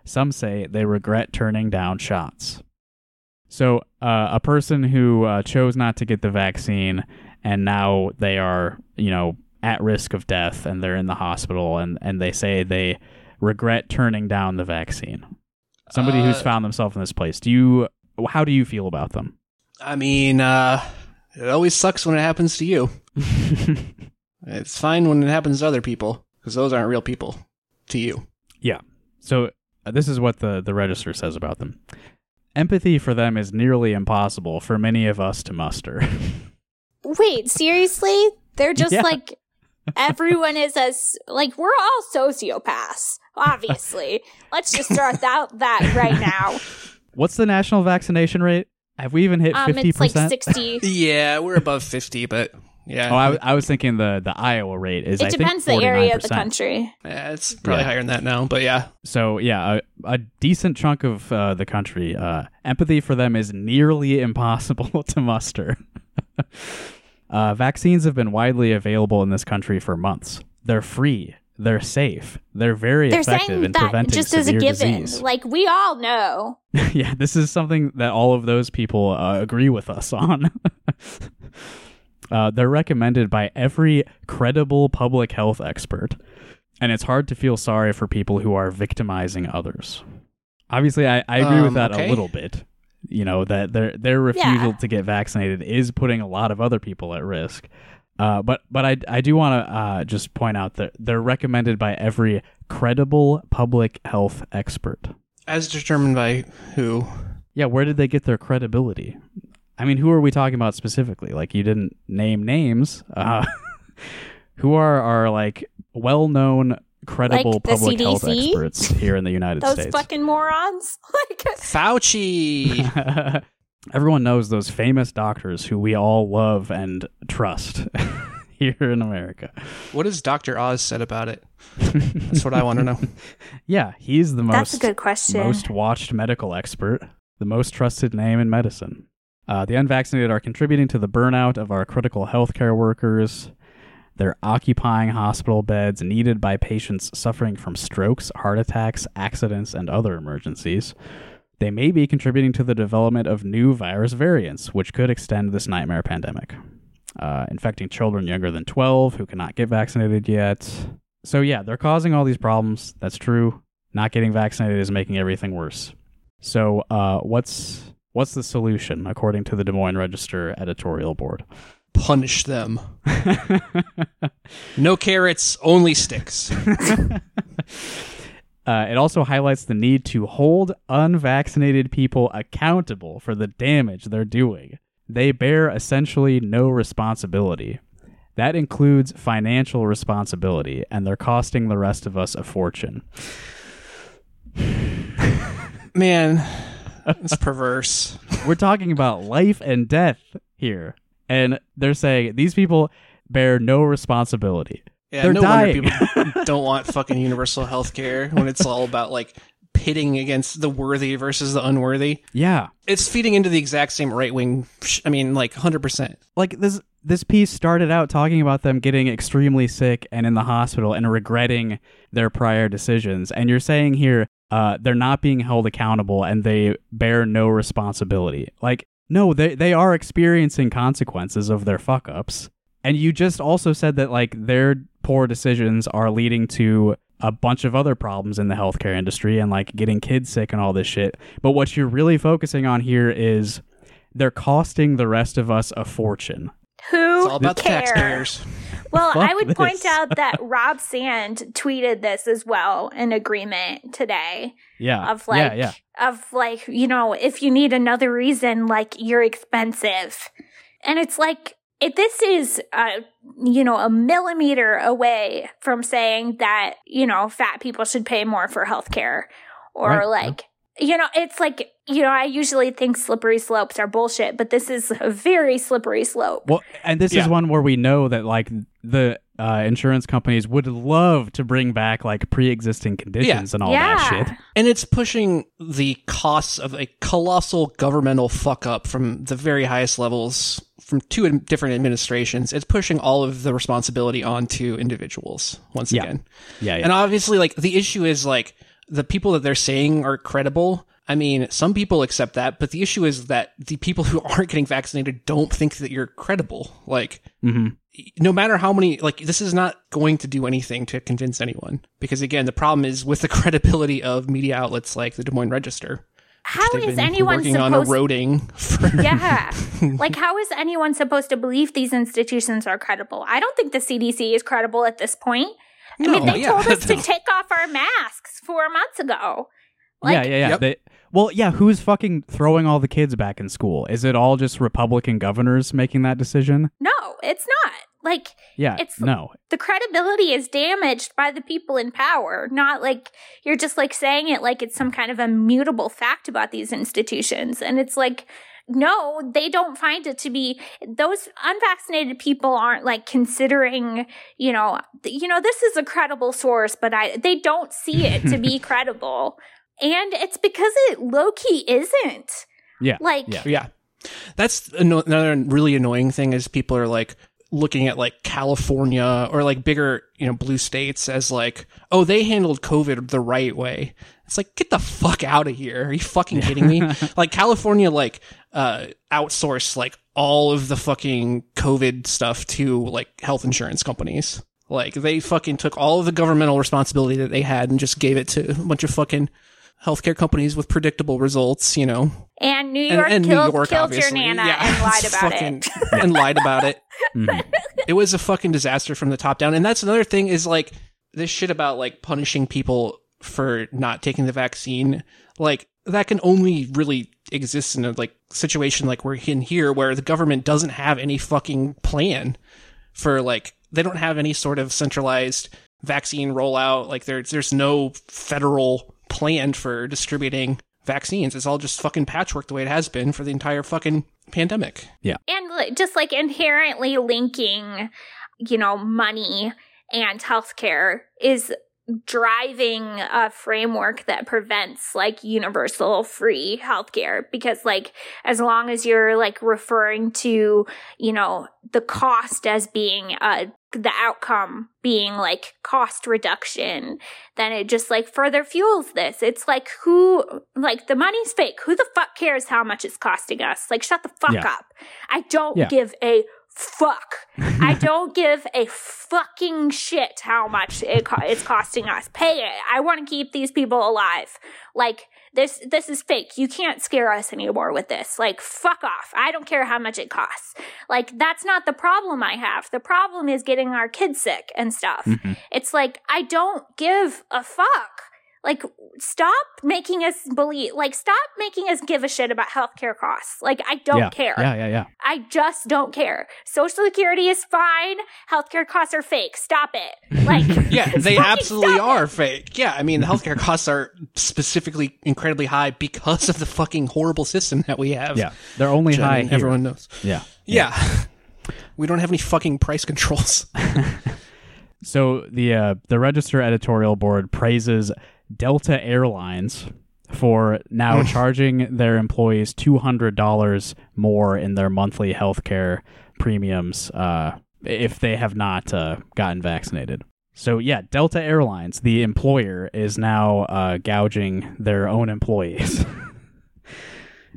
Some say they regret turning down shots. So uh, a person who uh, chose not to get the vaccine, and now they are, you know, at risk of death, and they're in the hospital, and, and they say they regret turning down the vaccine. Somebody uh, who's found themselves in this place. Do you... How do you feel about them? I mean, uh, it always sucks when it happens to you. It's fine when it happens to other people, because those aren't real people to you. Yeah. So uh, this is what the, the Register says about them. Empathy for them is nearly impossible for many of us to muster. Wait, seriously? They're just yeah. like, everyone is as, like, we're all sociopaths, obviously. Let's just start out that right now. What's the national vaccination rate? Have we even hit fifty percent? Um, it's like sixty. Yeah, we're above fifty, but yeah. Oh, I, I was thinking the, the Iowa rate is, I think, forty-nine percent. It depends the area of the country. Yeah, it's probably yeah. higher than that now, but yeah. So yeah, a, a decent chunk of uh, the country. Uh, empathy for them is nearly impossible to muster. uh, vaccines have been widely available in this country for months. They're free. They're safe. They're very They're effective in preventing just severe as a given. Disease. Like, we all know. Yeah, this is something that all of those people uh, agree with us on. uh, they're recommended by every credible public health expert, and it's hard to feel sorry for people who are victimizing others. Obviously, I, I agree um, with that okay. a little bit. You know, that their their refusal yeah. to get vaccinated is putting a lot of other people at risk. Uh, but but I, I do want to uh, just point out that they're recommended by every credible public health expert. As determined by who? Yeah, where did they get their credibility? I mean, who are we talking about specifically? Like, you didn't name names. Uh, who are our, like, well-known, credible like public C D C? Health experts here in the United those States? Those fucking morons? Fauci! Everyone knows those famous doctors who we all love and trust here in America. What has Doctor Oz said about it? That's what I want to know. Yeah, he's the most, That's a good question. most watched medical expert, the most trusted name in medicine. Uh, the unvaccinated are contributing to the burnout of our critical healthcare workers. They're occupying hospital beds needed by patients suffering from strokes, heart attacks, accidents, and other emergencies. They may be contributing to the development of new virus variants, which could extend this nightmare pandemic, uh, infecting children younger than twelve who cannot get vaccinated yet. So yeah, they're causing all these problems. That's true. Not getting vaccinated is making everything worse. So uh, what's what's the solution, according to the Des Moines Register editorial board? Punish them. No carrots, only sticks. Uh, it also highlights the need to hold unvaccinated people accountable for the damage they're doing. They bear essentially no responsibility. That includes financial responsibility, and they're costing the rest of us a fortune. Man, it's perverse. We're talking about life and death here, and they're saying these people bear no responsibility. Yeah, They're no dying. Wonder people don't want fucking universal health care when it's all about, like, pitting against the worthy versus the unworthy. Yeah. It's feeding into the exact same right-wing, sh- I mean, like, one hundred percent. Like, this this piece started out talking about them getting extremely sick and in the hospital and regretting their prior decisions. And you're saying here uh, they're not being held accountable and they bear no responsibility. Like, no, they they are experiencing consequences of their fuck-ups. And you just also said that, like, their poor decisions are leading to a bunch of other problems in the healthcare industry and, like, getting kids sick and all this shit. But what you're really focusing on here is they're costing the rest of us a fortune. Who it's all about cares? The taxpayers. Well, Fuck I would this. point out that Rob Sand tweeted this as well in agreement today. Yeah. Of like, yeah, yeah. of like, you know, if you need another reason, like, you're expensive. And it's like, If this is, uh, you know, a millimeter away from saying that, you know, fat people should pay more for healthcare or right. like, you know, it's like, you know, I usually think slippery slopes are bullshit, but this is a very slippery slope. Well, and this yeah. is one where we know that, like, the uh, insurance companies would love to bring back, like, pre-existing conditions yeah. and all yeah. that shit. And it's pushing the costs of a colossal governmental fuck up from the very highest levels. From two different administrations, it's pushing all of the responsibility onto individuals once yeah. again. Yeah, yeah. And obviously, like, the issue is, like, the people that they're saying are credible. I mean, some people accept that, but the issue is that the people who aren't getting vaccinated don't think that you're credible. Like, mm-hmm. no matter how many, like, this is not going to do anything to convince anyone. Because, again, the problem is with the credibility of media outlets like the Des Moines Register. How is anyone working supposed on eroding? For yeah, like how is anyone supposed to believe these institutions are credible? I don't think the C D C is credible at this point. I no, mean, they yeah, told us no. to take off our masks four months ago. Like, yeah, yeah, yeah. Yep. They, well, yeah. Who's fucking throwing all the kids back in school? Is it all just Republican governors making that decision? No, it's not. Like, yeah, it's no. The credibility is damaged by the people in power, not like you're just like saying it like it's some kind of immutable fact about these institutions. And it's like, no, they don't find it to be. Those unvaccinated people aren't like considering, you know, th- you know, this is a credible source, but I they don't see it to be credible. And it's because it low key isn't. Yeah. Like, yeah. yeah. That's anno- another really annoying thing is people are like, looking at like California or like bigger, you know, blue states as like, oh, they handled COVID the right way. It's like, get the fuck out of here. Are you fucking kidding me? Like California, like uh, outsourced like all of the fucking COVID stuff to like health insurance companies. Like they fucking took all of the governmental responsibility that they had and just gave it to a bunch of fucking healthcare companies with predictable results, you know. And New York and, and killed, New York, killed your nana yeah. and lied about fucking, it. and lied about it. Mm-hmm. It was a fucking disaster from the top down. And that's another thing is like this shit about like punishing people for not taking the vaccine. Like that can only really exist in a like situation like we're in here where the government doesn't have any fucking plan for like, they don't have any sort of centralized vaccine rollout. Like there's, there's no federal plan for distributing vaccines. It's all just fucking patchwork the way it has been for the entire fucking pandemic. Yeah. And just like inherently linking, you know, money and healthcare is driving a framework that prevents like universal free healthcare because like as long as you're like referring to, you know, the cost as being a the outcome being like cost reduction, then it just like further fuels this. It's like, who, like the money's fake. Who the fuck cares how much it's costing us? Like, shut the fuck yeah. up. I don't yeah. give a fuck. I don't give a fucking shit how much it co- it's costing us. Pay it. I want to keep these people alive. Like, This this is fake. You can't scare us anymore with this. Like, fuck off. I don't care how much it costs. Like, that's not the problem I have. The problem is getting our kids sick and stuff. Mm-hmm. It's like, I don't give a fuck. Like, stop making us believe, like, stop making us give a shit about healthcare costs. Like, I don't yeah, care. Yeah, yeah, yeah. I just don't care. Social Security is fine. Healthcare costs are fake. Stop it. Like, yeah, they absolutely are it. fake. Yeah, I mean, the healthcare costs are specifically incredibly high because of the fucking horrible system that we have. Yeah, they're only Which, high. I mean, everyone knows. Yeah, yeah. Yeah. We don't have any fucking price controls. So the uh, the Register editorial board praises Delta Airlines for now charging their employees two hundred dollars more in their monthly healthcare premiums uh, if they have not uh, gotten vaccinated. So yeah, Delta Airlines, the employer, is now uh, gouging their own employees.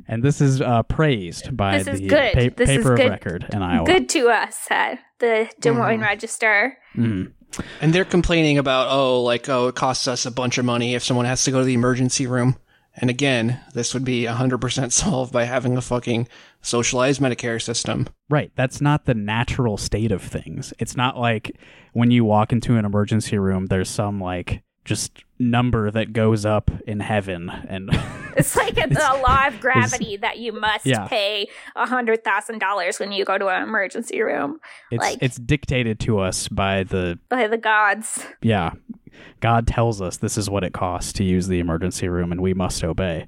And this is uh, praised by this the pa- paper this is of good, record in Iowa. Good to us, uh, the Des Moines mm. Register. Mm-hmm. And they're complaining about, oh, like, oh, it costs us a bunch of money if someone has to go to the emergency room. And again, this would be one hundred percent solved by having a fucking socialized Medicare system. Right. That's not the natural state of things. It's not like when you walk into an emergency room, there's some, like, just number that goes up in heaven. And it's like a, it's, a law of gravity that you must yeah. pay one hundred thousand dollars when you go to an emergency room. It's, like, it's dictated to us by the... By the gods. Yeah. God tells us this is what it costs to use the emergency room and we must obey.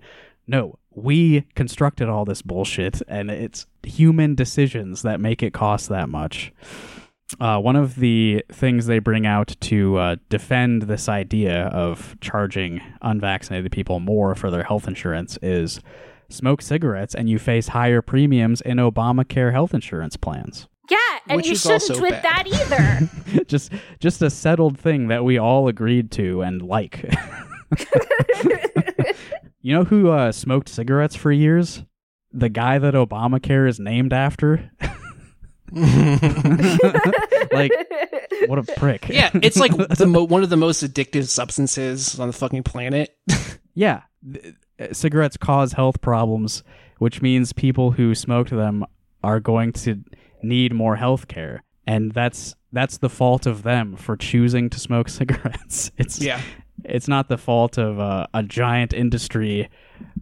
No, we constructed all this bullshit and it's human decisions that make it cost that much. Uh, one of the things they bring out to uh, defend this idea of charging unvaccinated people more for their health insurance is smoke cigarettes and you face higher premiums in Obamacare health insurance plans. Yeah, and Which you shouldn't with bad. that either. just, just a settled thing that we all agreed to and like. You know who uh, smoked cigarettes for years? The guy that Obamacare is named after. Like, what a prick. Yeah, it's like the mo- one of the most addictive substances on the fucking planet. Yeah, cigarettes cause health problems, which means people who smoked them are going to need more health care, and that's that's the fault of them for choosing to smoke cigarettes. It's yeah it's not the fault of uh, a giant industry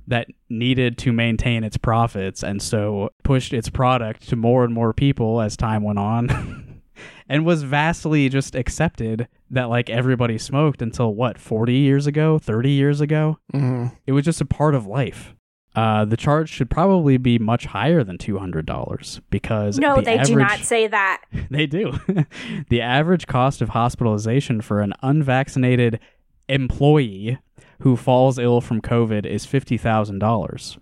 that needed to maintain its profits and so pushed its product to more and more people as time went on and was vastly just accepted that, like, everybody smoked until, what, forty years ago, thirty years ago? Mm-hmm. It was just a part of life. Uh, the charge should probably be much higher than two hundred dollars because... No, the they average, do not say that. They do. The average cost of hospitalization for an unvaccinated employee who falls ill from COVID is fifty thousand dollars.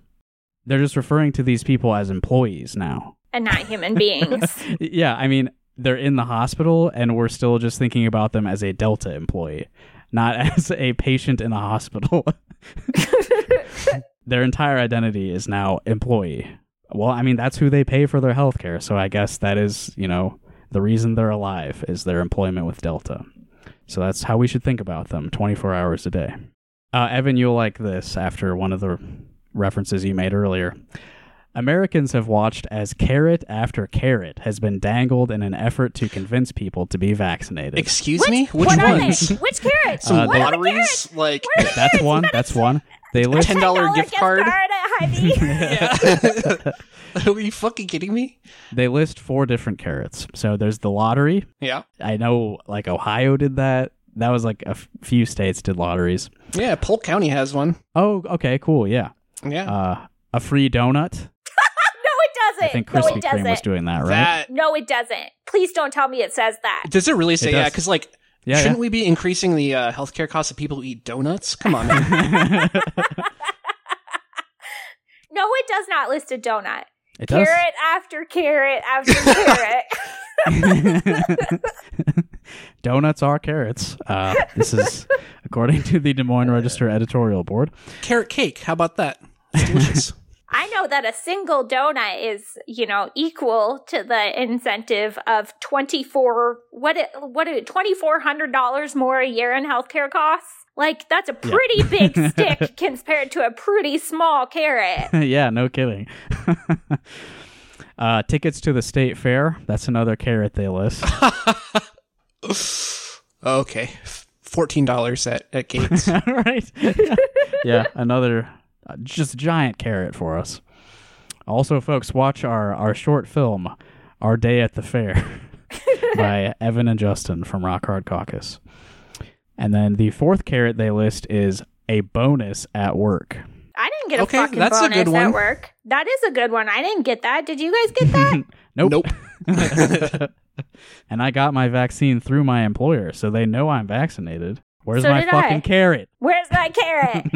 They're just referring to these people as employees now. And not human beings. Yeah, I mean, they're in the hospital, and we're still just thinking about them as a Delta employee, not as a patient in the hospital. Their entire identity is now employee. Well, I mean, that's who they pay for their health care, so I guess that is, you know, the reason they're alive is their employment with Delta. So that's how we should think about them, twenty-four hours a day. Uh, Evan, you'll like this after one of the references you made earlier. Americans have watched as carrot after carrot has been dangled in an effort to convince people to be vaccinated. Excuse Which, me? Which what ones? Are they? Which carrots? Some uh, lotteries? Like, that's one. That's one. They list ten dollar gift card. card at Hy-Vee. Are you fucking kidding me? They list four different carrots. So there's the lottery. Yeah, I know. Like Ohio did that. That was like a f- few states did lotteries. Yeah, Polk County has one. Oh, okay, cool. Yeah, yeah. Uh, a free donut. I think Krispy no, it Kreme was doing that, right? That... No, it doesn't. Please don't tell me it says that. Does it really say it that? Because, like, yeah, shouldn't yeah. we be increasing the uh, healthcare costs of people who eat donuts? Come on, man. No, it does not list a donut. It does? Carrot after carrot after carrot. Donuts are carrots. Uh, this is according to the Des Moines Register editorial board. Carrot cake. How about that? It's delicious. I know that a single donut is, you know, equal to the incentive of twenty-four what it, what it, twenty-four hundred dollars more a year in healthcare costs. Like, that's a pretty yeah. big stick compared to a pretty small carrot. Yeah, no kidding. Uh, tickets to the state fair. That's another carrot they list. Okay. fourteen dollars at, at Gates. Right. Yeah. Yeah, another uh, just giant carrot for us. Also, folks, watch our, our short film, Our Day at the Fair, by Evan and Justin from Rock Hard Caucus. And then the fourth carrot they list is a bonus at work. I didn't get a okay, fucking that's bonus a good one. At work. That is a good one. I didn't get that. Did you guys get that? Nope. Nope. And I got my vaccine through my employer, so they know I'm vaccinated. Where's so my fucking I. carrot? Where's my carrot?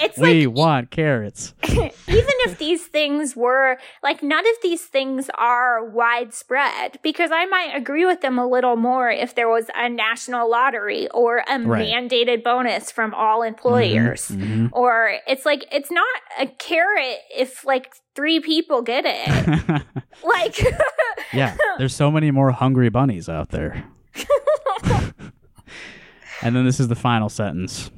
It's we like, want carrots. Even if these things were, like, none of these things are widespread, because I might agree with them a little more if there was a national lottery or a right. mandated bonus from all employers. Mm-hmm, mm-hmm. Or it's like, it's not a carrot if, like, three people get it. Like, yeah, there's so many more hungry bunnies out there. And then this is the final sentence.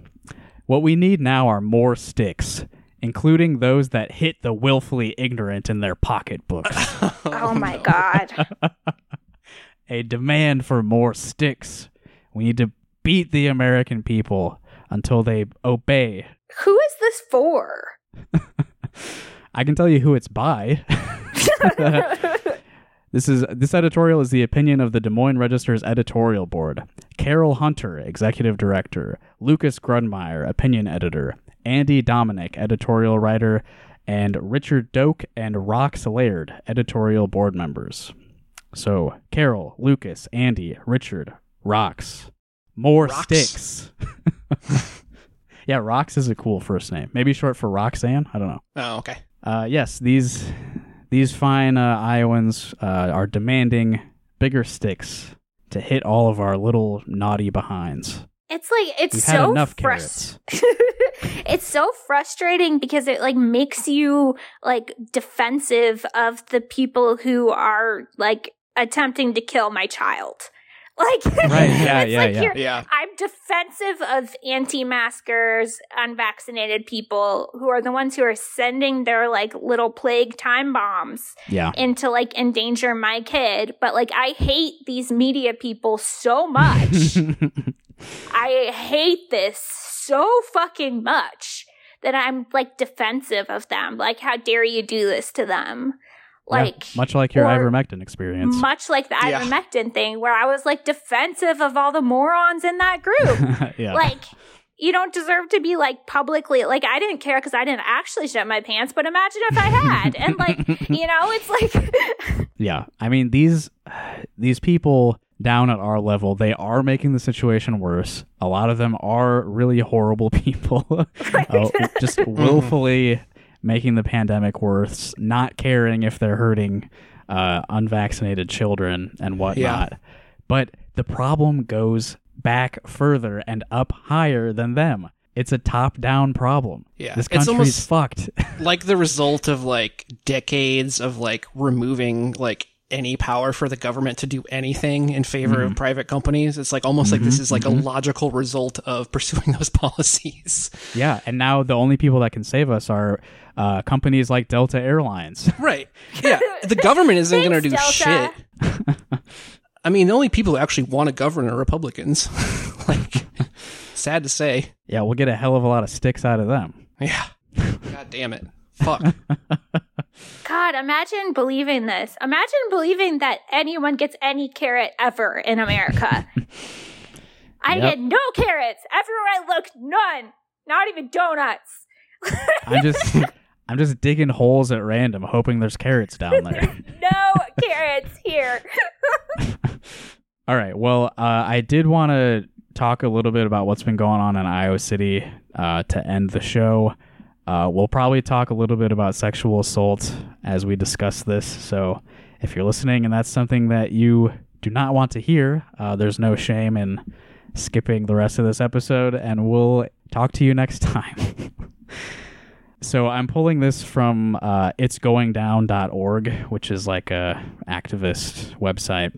What we need now are more sticks, including those that hit the willfully ignorant in their pocketbooks. Oh, oh my no. God. A demand for more sticks. We need to beat the American people until they obey. Who is this for? I can tell you who it's by. This is this editorial is the opinion of the Des Moines Register's editorial board. Carol Hunter, executive director. Lucas Grunmeyer, opinion editor. Andy Dominick, editorial writer. And Richard Doak and Rox Laird, editorial board members. So, Carol, Lucas, Andy, Richard, Rox. More Rox. Sticks. Yeah, Rox is a cool first name. Maybe short for Roxanne? I don't know. Oh, okay. Uh, yes, these... These fine uh, Iowans uh, are demanding bigger sticks to hit all of our little naughty behinds. It's like it's We've so had enough frust- carrots. It's so frustrating because it like makes you like defensive of the people who are like attempting to kill my child. Like, right, yeah, it's yeah, like yeah, yeah. I'm defensive of anti-maskers, unvaccinated people who are the ones who are sending their like little plague time bombs yeah. into like endanger my kid. But like, I hate these media people so much. I hate this so fucking much that I'm like defensive of them. Like, how dare you do this to them? Like yeah, much like your Ivermectin experience. Much like the yeah. Ivermectin thing where I was like defensive of all the morons in that group. Yeah. Like, you don't deserve to be like publicly, like I didn't care because I didn't actually shit my pants, but imagine if I had. And like, you know, it's like. Yeah. I mean, these these people down at our level, they are making the situation worse. A lot of them are really horrible people. uh, just willfully making the pandemic worse, not caring if they're hurting uh, unvaccinated children and whatnot. Yeah. But the problem goes back further and up higher than them. It's a top-down problem. Yeah, this country's fucked. Like the result of like decades of like removing like any power for the government to do anything in favor mm-hmm. of private companies. It's like almost mm-hmm. like this is like mm-hmm. a logical result of pursuing those policies. Yeah, and now the only people that can save us are uh, companies like Delta Airlines. Right. Yeah, the government isn't going to do Delta. shit. I mean, the only people who actually want to govern are Republicans. Like, sad to say. Yeah, we'll get a hell of a lot of sticks out of them. Yeah. God damn it. Fuck. God, imagine believing this. Imagine believing that anyone gets any carrot ever in America. I yep. get no carrots. Everywhere I looked, none. Not even donuts. I'm just I'm just digging holes at random, hoping there's carrots down there. No carrots here. All right. Well, uh, I did want to talk a little bit about what's been going on in Iowa City uh, to end the show. Uh, we'll probably talk a little bit about sexual assault as we discuss this. So if you're listening and that's something that you do not want to hear, uh, there's no shame in skipping the rest of this episode, and we'll talk to you next time. So I'm pulling this from uh, its going down dot org, which is like a activist website.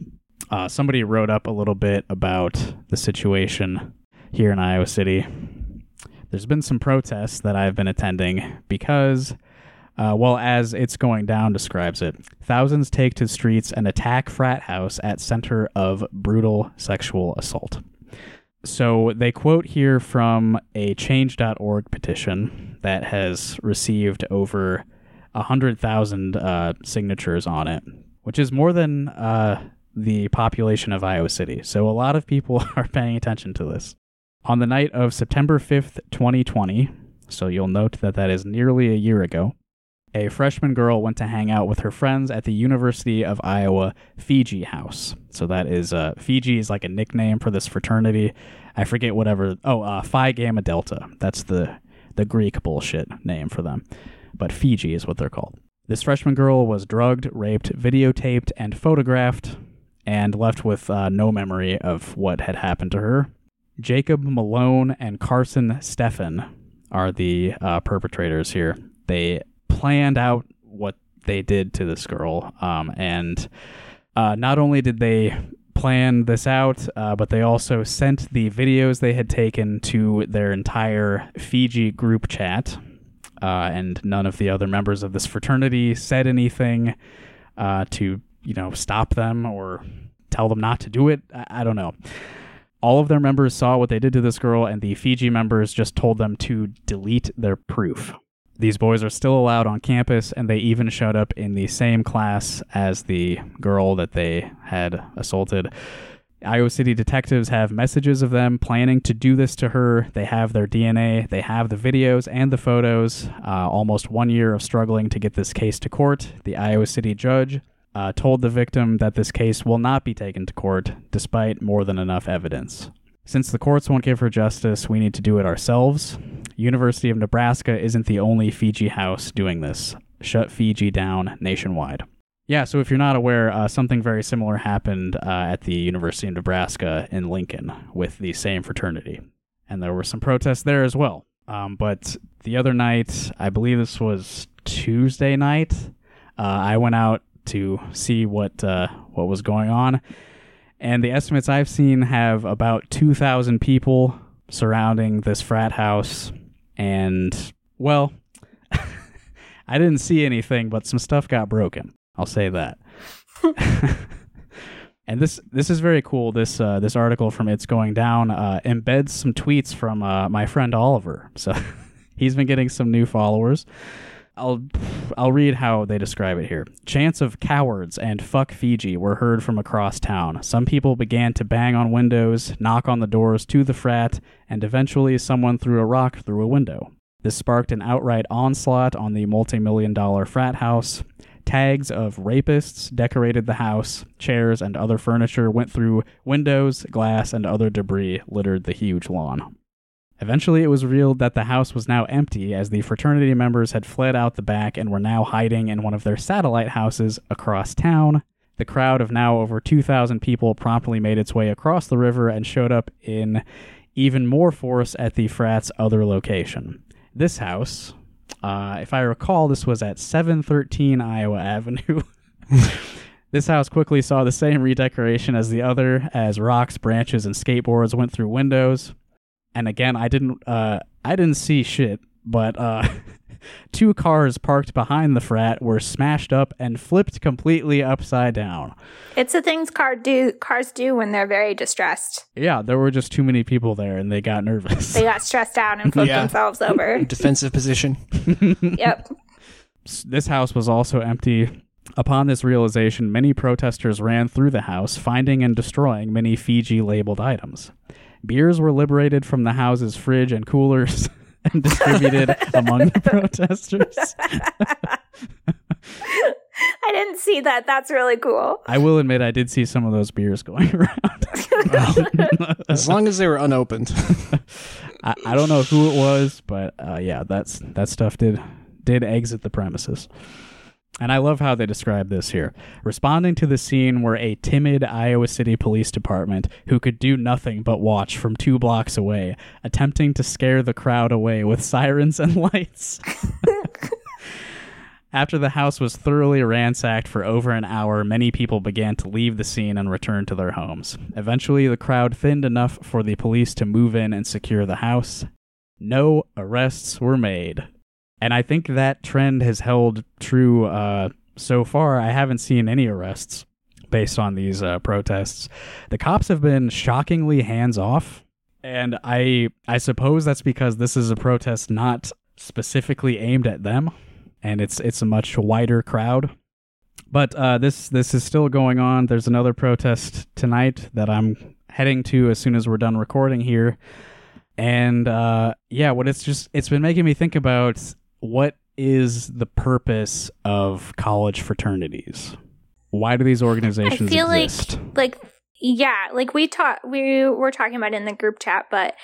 Uh, somebody wrote up a little bit about the situation here in Iowa City. There's been some protests that I've been attending because, uh, well, as It's Going Down describes it, thousands take to the streets and attack frat house at center of brutal sexual assault. So they quote here from a change dot org petition that has received over one hundred thousand uh, signatures on it, which is more than uh, the population of Iowa City. So a lot of people are paying attention to this. On the night of September fifth, twenty twenty, so you'll note that that is nearly a year ago, a freshman girl went to hang out with her friends at the University of Iowa Fiji House. So that is, uh, Fiji is like a nickname for this fraternity. I forget whatever, oh, uh, Phi Gamma Delta. That's the, the Greek bullshit name for them. But Fiji is what they're called. This freshman girl was drugged, raped, videotaped, and photographed, and left with uh, no memory of what had happened to her. Jacob Malone and Carson Steffen are the uh, perpetrators here. They planned out what they did to this girl, um, and uh, not only did they plan this out, uh, but they also sent the videos they had taken to their entire Fiji group chat, uh, and none of the other members of this fraternity said anything uh, to, you know, stop them or tell them not to do it. I, I don't know. All of their members saw what they did to this girl, and the Fiji members just told them to delete their proof. These boys are still allowed on campus, and they even showed up in the same class as the girl that they had assaulted. Iowa City detectives have messages of them planning to do this to her. They have their D N A, they have the videos and the photos. Uh, almost one year of struggling to get this case to court, the Iowa City judge Uh, told the victim that this case will not be taken to court, despite more than enough evidence. Since the courts won't give her justice, we need to do it ourselves. University of Nebraska isn't the only Fiji house doing this. Shut Fiji down nationwide. Yeah, so if you're not aware, uh, something very similar happened uh, at the University of Nebraska in Lincoln with the same fraternity. And there were some protests there as well. Um, but the other night, I believe this was Tuesday night, uh, I went out to see what uh, what was going on. And the estimates I've seen have about two thousand people surrounding this frat house. And, well, I didn't see anything, but some stuff got broken. I'll say that. And this this is very cool. This uh, this article from It's Going Down uh, embeds some tweets from uh, my friend Oliver. So he's been getting some new followers. I'll I'll read how they describe it here. Chants of cowards and fuck Fiji were heard from across town. Some people began to bang on windows, knock on the doors to the frat, and eventually someone threw a rock through a window. This sparked an outright onslaught on the multi-million dollar frat house. Tags of rapists decorated the house. Chairs and other furniture went through windows, glass, and other debris littered the huge lawn. Eventually, it was revealed that the house was now empty as the fraternity members had fled out the back and were now hiding in one of their satellite houses across town. The crowd of now over two thousand people promptly made its way across the river and showed up in even more force at the frat's other location. This house, uh, if I recall, this was at seven thirteen Iowa Avenue. This house quickly saw the same redecoration as the other, as rocks, branches, and skateboards went through windows. And again, I didn't uh, I didn't see shit, but uh, two cars parked behind the frat were smashed up and flipped completely upside down. It's the things car do, cars do when they're very distressed. Yeah, there were just too many people there, and they got nervous. They got stressed out and flipped yeah. themselves over. Defensive position. Yep. This house was also empty. Upon this realization, many protesters ran through the house, finding and destroying many Fiji-labeled items. Beers were liberated from the house's fridge and coolers and distributed among the protesters. I didn't see that. That's really cool. I will admit I did see some of those beers going around. Well, as long as they were unopened. I, I don't know who it was, but uh, yeah, that's that stuff did did exit the premises. And I love how they describe this here. Responding to the scene were a timid Iowa City Police Department who could do nothing but watch from two blocks away, attempting to scare the crowd away with sirens and lights. After the house was thoroughly ransacked for over an hour, many people began to leave the scene and return to their homes. Eventually, the crowd thinned enough for the police to move in and secure the house. No arrests were made. And I think that trend has held true uh, so far. I haven't seen any arrests based on these uh, protests. The cops have been shockingly hands-off, and I I suppose that's because this is a protest not specifically aimed at them. And it's it's a much wider crowd. But uh, this this is still going on. There's another protest tonight that I'm heading to as soon as we're done recording here. And uh, yeah, what it's just it's been making me think about what is the purpose of college fraternities? Why do these organizations I feel exist? Like, like yeah, like we ta- we were talking about it in the group chat, but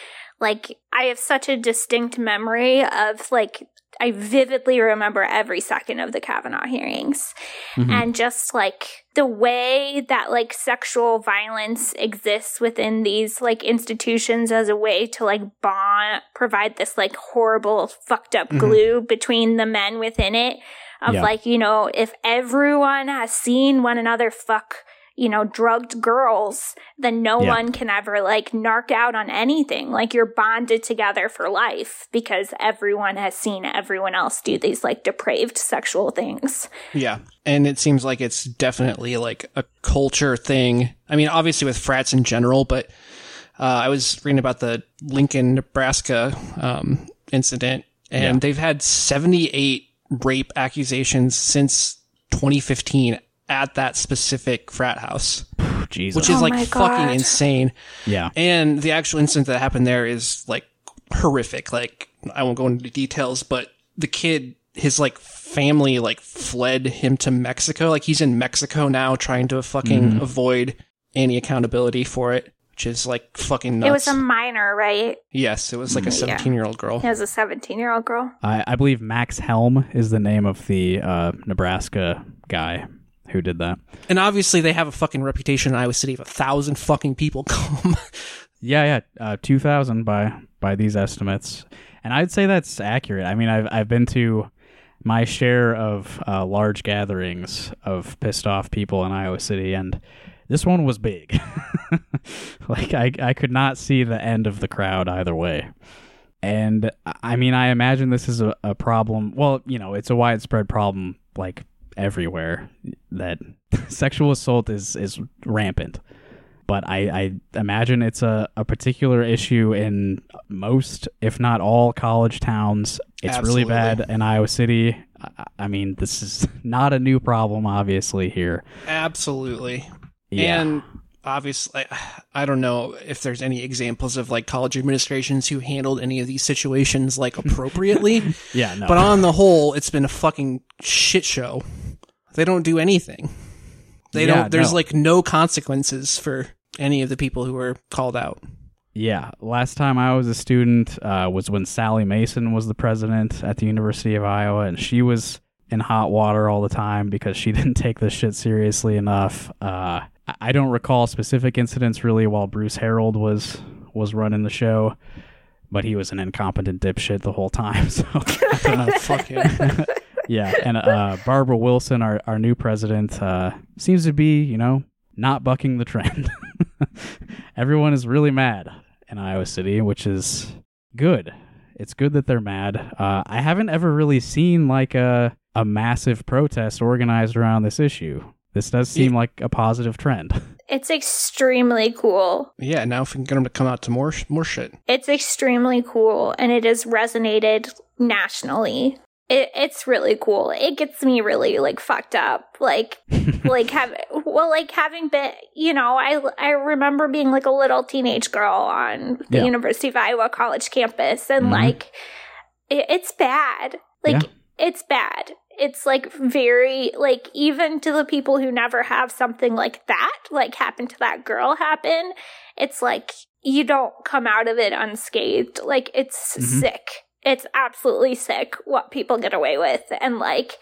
like I have such a distinct memory of like. I vividly remember every second of the Kavanaugh hearings mm-hmm. and just like the way that like sexual violence exists within these like institutions as a way to like bond, provide this like horrible fucked up mm-hmm. glue between the men within it of yeah. like, you know, if everyone has seen one another fuck, you know, drugged girls, then no yeah. one can ever, like, narc out on anything. Like, you're bonded together for life because everyone has seen everyone else do these, like, depraved sexual things. Yeah. And it seems like it's definitely, like, a culture thing. I mean, obviously with frats in general, but uh, I was reading about the Lincoln, Nebraska um, incident, and yeah. they've had seventy-eight rape accusations since twenty fifteen at that specific frat house. Jesus. Which is oh like fucking insane. Yeah. And the actual incident that happened there is like horrific. Like I won't go into details, but the kid, his like family like fled him to Mexico. Like he's in Mexico now trying to fucking mm. avoid any accountability for it, which is like fucking nuts. It was a minor, right? Yes. It was like a seventeen-year-old yeah. girl. It was a seventeen-year-old girl. I, I believe Max Helm is the name of the uh, Nebraska guy who did that. And obviously they have a fucking reputation in Iowa City of a thousand fucking people come. yeah, yeah. Uh, two thousand by by these estimates. And I'd say that's accurate. I mean, I've I've been to my share of uh, large gatherings of pissed off people in Iowa City, and this one was big. Like, I, I could not see the end of the crowd either way. And, I mean, I imagine this is a, a problem. Well, you know, it's a widespread problem, like, everywhere that sexual assault is is rampant, but I, I imagine it's a, a particular issue in most, if not all, college towns. It's Absolutely. really bad in Iowa City. I, I mean, this is not a new problem, obviously, here. Absolutely. Yeah. And obviously, I don't know if there's any examples of like college administrations who handled any of these situations like appropriately. yeah, no. But on the whole, it's been a fucking shit show. They don't do anything. They yeah, don't. There's no. like no consequences for any of the people who were called out. Yeah. Last time I was a student uh, was when Sally Mason was the president at the University of Iowa, and she was in hot water all the time because she didn't take this shit seriously enough. Uh, I don't recall specific incidents really while Bruce Harreld was was running the show, but he was an incompetent dipshit the whole time. So I don't know. Fuck him. Yeah, and uh, Barbara Wilson, our, our new president, uh, seems to be, you know, not bucking the trend. Everyone is really mad in Iowa City, which is good. It's good that they're mad. Uh, I haven't ever really seen like a, a massive protest organized around this issue. This does seem like a positive trend. It's extremely cool. Yeah, now if we can get them to come out to more more shit. It's extremely cool, and it has resonated nationally. It, it's really cool. It gets me really, like, fucked up. Like, like have, well, like, having been, you know, I, I remember being, like, a little teenage girl on the yeah. University of Iowa college campus, and, mm-hmm. like, it, it's bad. Like, yeah. it's bad. It's, like, very, like, even to the people who never have something like that, like, happen to that girl happen, it's, like, you don't come out of it unscathed. Like, it's mm-hmm. sick. It's absolutely sick what people get away with. And, like,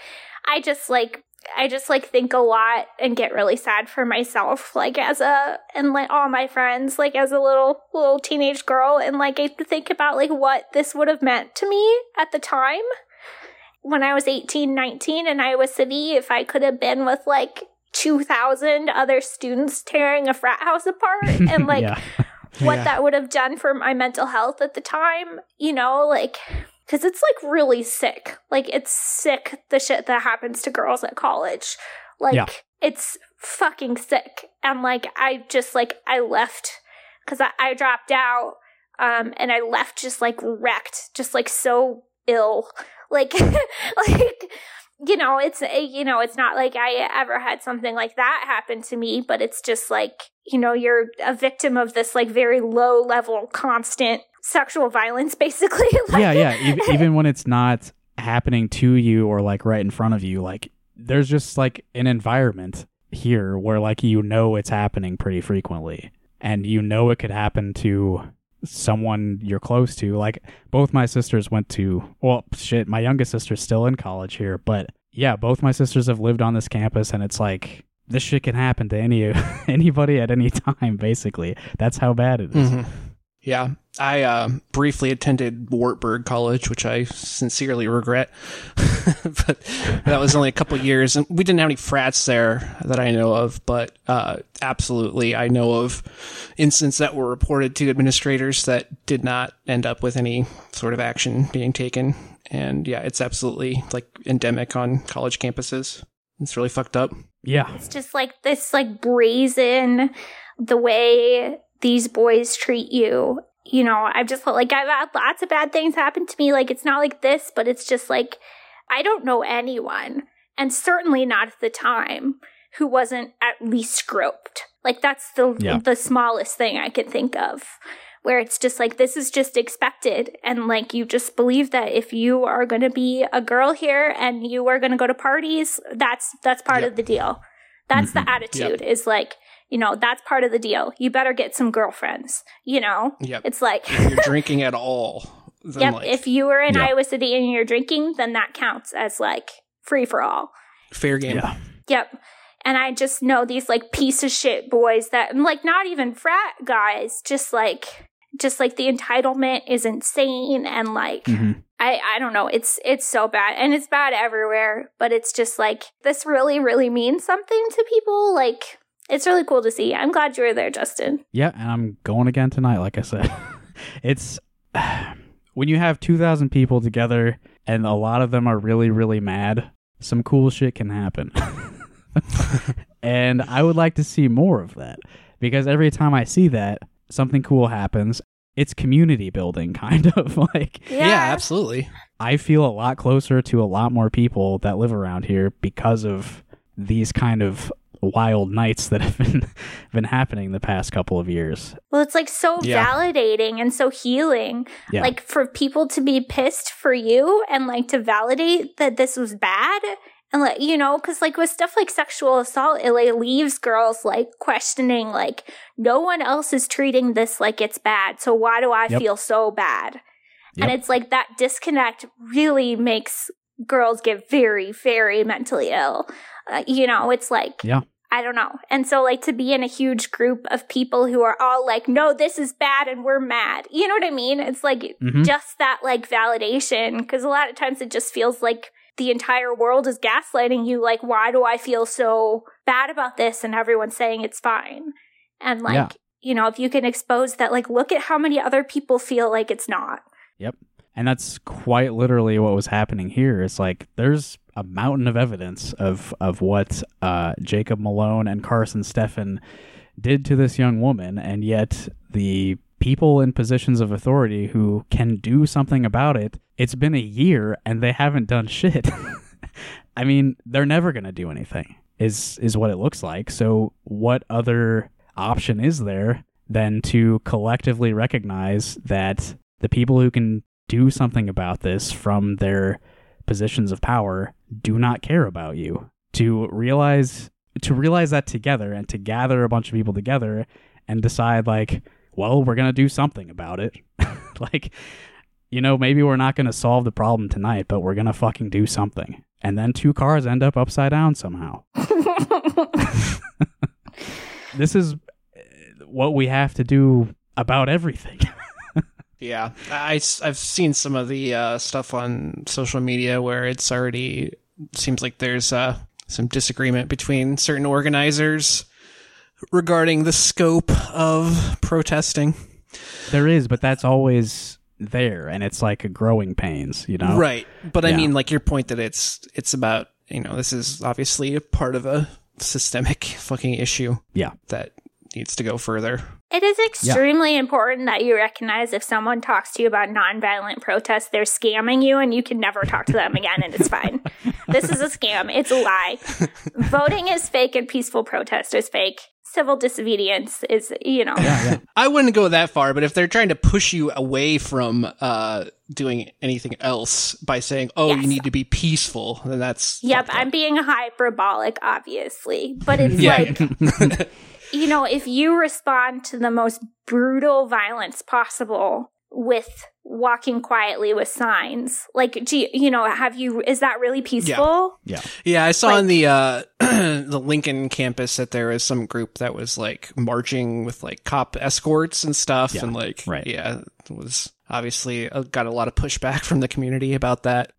I just like I just like think a lot and get really sad for myself, like as a and like all my friends, like as a little little teenage girl, and like I think about like what this would have meant to me at the time when I was eighteen, nineteen in Iowa City. If I could have been with like two thousand other students tearing a frat house apart and like yeah. what yeah. that would have done for my mental health at the time, you know, like, because it's like really sick. Like it's sick, the shit that happens to girls at college. Like yeah. it's fucking sick. And like, I just like, I left because I, I dropped out um, and I left just like wrecked, just like so ill. Like, like, you know, it's, you know, it's not like I ever had something like that happen to me, but it's just like, you know, you're a victim of this like very low level, constant sexual violence, basically. Like, yeah. Yeah. Even when it's not happening to you or like right in front of you, like there's just like an environment here where like, you know, it's happening pretty frequently and you know, it could happen to someone you're close to. Like both my sisters went to, well, shit, my youngest sister's still in college here, but yeah, both my sisters have lived on this campus, and it's like this shit can happen to any anybody at any time, basically. That's how bad it is. Mm-hmm. Yeah. I uh, briefly attended Wartburg College, which I sincerely regret, but that was only a couple years, and we didn't have any frats there that I know of, but uh, absolutely, I know of instances that were reported to administrators that did not end up with any sort of action being taken, and yeah, it's absolutely like endemic on college campuses. It's really fucked up. Yeah. It's just like this like brazen, the way these boys treat you. You know, I've just felt like I've had lots of bad things happen to me. Like, it's not like this, but it's just like, I don't know anyone, and certainly not at the time, who wasn't at least groped. Like, that's the yeah. the smallest thing I can think of, where it's just like, this is just expected. And like, you just believe that if you are going to be a girl here and you are going to go to parties, that's that's part yep. of the deal. That's mm-hmm. the attitude yep. is like, you know, that's part of the deal. You better get some girlfriends, you know? Yep. It's like... if you're drinking at all, then yep. like... if you were in yep. Iowa City and you're drinking, then that counts as, like, free-for-all. Fair game. Yeah. Yep. And I just know these, like, piece of shit boys that... and, like, not even frat guys. Just, like... just, like, the entitlement is insane. And, like... Mm-hmm. I, I don't know. It's it's so bad. And it's bad everywhere. But it's just, like... this really, really means something to people. Like... it's really cool to see. I'm glad you were there, Justin. Yeah, and I'm going again tonight, like I said. It's when you have two thousand people together and a lot of them are really, really mad, some cool shit can happen. And I would like to see more of that, because every time I see that, something cool happens. It's community building, kind of. Like, yeah. yeah, absolutely. I feel a lot closer to a lot more people that live around here because of these kind of wild nights that have been been happening the past couple of years. Well, it's like so yeah. validating and so healing. Yeah. Like for people to be pissed for you and like to validate that this was bad, and like, you know, because like with stuff like sexual assault, it like leaves girls like questioning, like, no one else is treating this like it's bad, so why do I yep. feel so bad? Yep. And it's like that disconnect really makes girls get very, very mentally ill. Uh, you know, it's like, yeah. I don't know. And so like to be in a huge group of people who are all like, no, this is bad and we're mad. You know what I mean? It's like mm-hmm. just that like validation, because a lot of times it just feels like the entire world is gaslighting you. Like, why do I feel so bad about this? And everyone's saying it's fine. And like, yeah. you know, if you can expose that, like, look at how many other people feel like it's not. Yep. And that's quite literally what was happening here. It's like there's a mountain of evidence of of what uh, Jacob Malone and Carson Steffen did to this young woman, and yet the people in positions of authority who can do something about it, it's been a year and they haven't done shit. I mean, they're never going to do anything is is what it looks like. So what other option is there than to collectively recognize that the people who can do something about this from their positions of power do not care about you, to realize to realize that together, and to gather a bunch of people together and decide, like, well, we're gonna do something about it. Like, you know, maybe we're not gonna solve the problem tonight, but we're gonna fucking do something. and then two cars end up upside down somehow. This is what we have to do about everything. Yeah, I, I've seen some of the uh, stuff on social media where it's already seems like there's uh, some disagreement between certain organizers regarding the scope of protesting. There is, but that's always there, and it's like a growing pains, you know? Right, but yeah. I mean, like your point that it's it's about, you know, this is obviously a part of a systemic fucking issue. Yeah. That needs to go further. It is extremely yeah. important that you recognize if someone talks to you about nonviolent protests, they're scamming you and you can never talk to them again and it's fine. This is a scam. It's a lie. Voting is fake and peaceful protest is fake. Civil disobedience is, you know. Yeah, yeah. I wouldn't go that far, but if they're trying to push you away from uh, doing anything else by saying, oh, yes. you need to be peaceful, then that's... Yep, I'm up. being hyperbolic, obviously, but it's yeah. like... You know, if you respond to the most brutal violence possible with walking quietly with signs, like, do you, you know, have you, is that really peaceful? Yeah. Yeah. yeah I saw like, on the, uh, the Lincoln campus that there was some group that was like marching with like cop escorts and stuff. Yeah, and like, right. yeah, it was obviously got a lot of pushback from the community about that.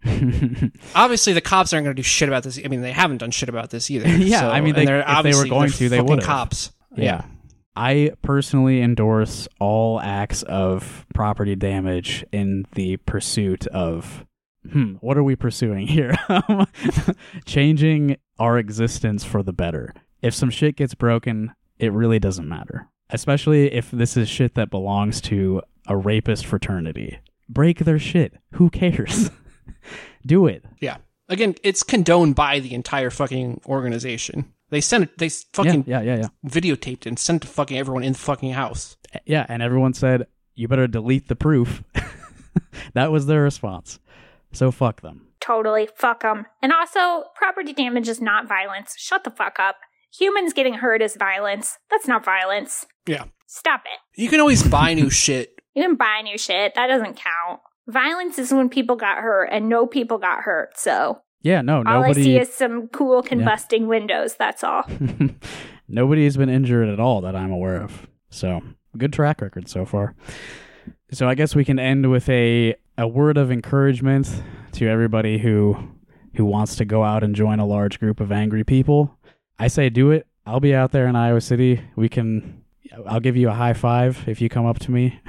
Obviously, the cops aren't going to do shit about this. I mean, they haven't done shit about this either. Yeah. So, I mean, they, they're if they were going to, they would. Cops. Yeah. yeah. I personally endorse all acts of property damage in the pursuit of, hmm, what are we pursuing here? Changing our existence for the better. If some shit gets broken, it really doesn't matter. Especially if this is shit that belongs to a rapist fraternity. Break their shit. Who cares? Do it. Yeah. Again, it's condoned by the entire fucking organization. They sent it. They fucking yeah, yeah, yeah, yeah. videotaped and sent to fucking everyone in the fucking house. Yeah, and everyone said, "You better delete the proof." That was their response. So fuck them. Totally fuck them. And also, property damage is not violence. Shut the fuck up. Humans getting hurt is violence. That's not violence. Yeah. Stop it. You can always buy new shit. You can buy new shit. That doesn't count. Violence is when people got hurt, and no people got hurt. So. Yeah, no, nobody... All I see is some cool combusting yeah. windows, that's all. Nobody's been injured at all that I'm aware of. So, good track record so far. So I guess we can end with a, a word of encouragement to everybody who who wants to go out and join a large group of angry people. I say do it. I'll be out there in Iowa City. We can... I'll give you a high five if you come up to me.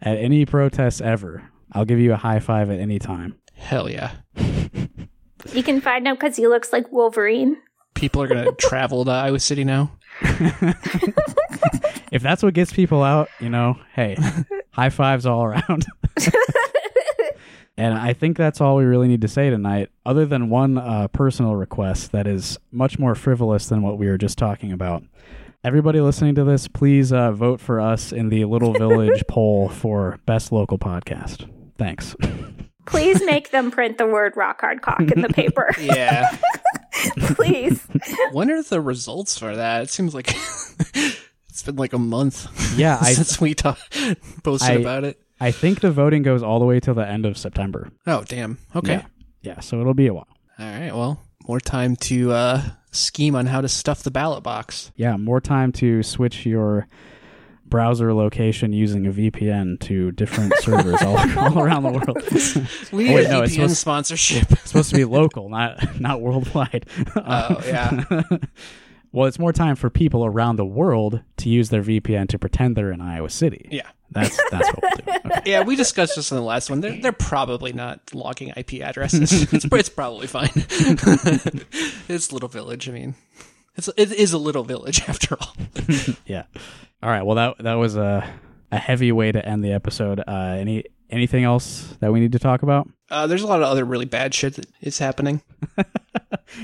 At any protest ever, I'll give you a high five at any time. Hell yeah. You can find him because he looks like Wolverine. People are going to travel to Iowa City now. If that's what gets people out, you know, hey, high fives all around. And I think that's all we really need to say tonight, other than one uh, personal request that is much more frivolous than what we were just talking about. Everybody listening to this, please uh, vote for us in the Little Village poll for Best Local Podcast. Thanks. Please make them print the word Rock Hard Cock in the paper. Yeah. Please. When are the results for that? It seems like it's been like a month yeah, I, since we talk, posted I, about it. I think the voting goes all the way till the end of September. Oh, damn. Okay. Yeah, yeah, so it'll be a while. All right. Well, more time to uh, scheme on how to stuff the ballot box. Yeah, more time to switch your... browser location using a V P N to different servers all, all around the world. We oh, wait, no, V P N it's supposed, sponsorship. It's supposed to be local, not not worldwide. Oh, yeah. Well, it's more time for people around the world to use their V P N to pretend they're in Iowa City. Yeah. That's that's what we'll do. Okay. Yeah, we discussed this in the last one. They're, they're probably not logging I P addresses. It's, it's probably fine. It's Little Village, I mean. It's, it is a little village after all. Yeah. All right. Well, that that was a, a heavy way to end the episode. Uh, any anything else that we need to talk about? Uh, there's a lot of other really bad shit that is happening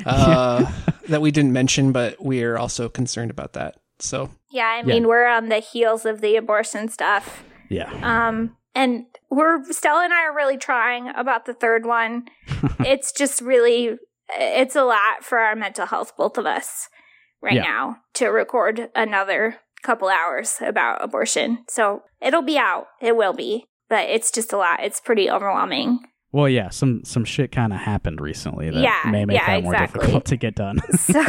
uh, that we didn't mention, but we are also concerned about that. So yeah, I mean, yeah. we're on the heels of the abortion stuff. Yeah. Um, and we're Stella and I are really trying about the third one. It's just really it's a lot for our mental health, both of us, right yeah. now to record another couple hours about abortion. So it'll be out. It will be. But it's just a lot. It's pretty overwhelming. Well, yeah, some some shit kind of happened recently that yeah, may make yeah, that more exactly. difficult to get done. So,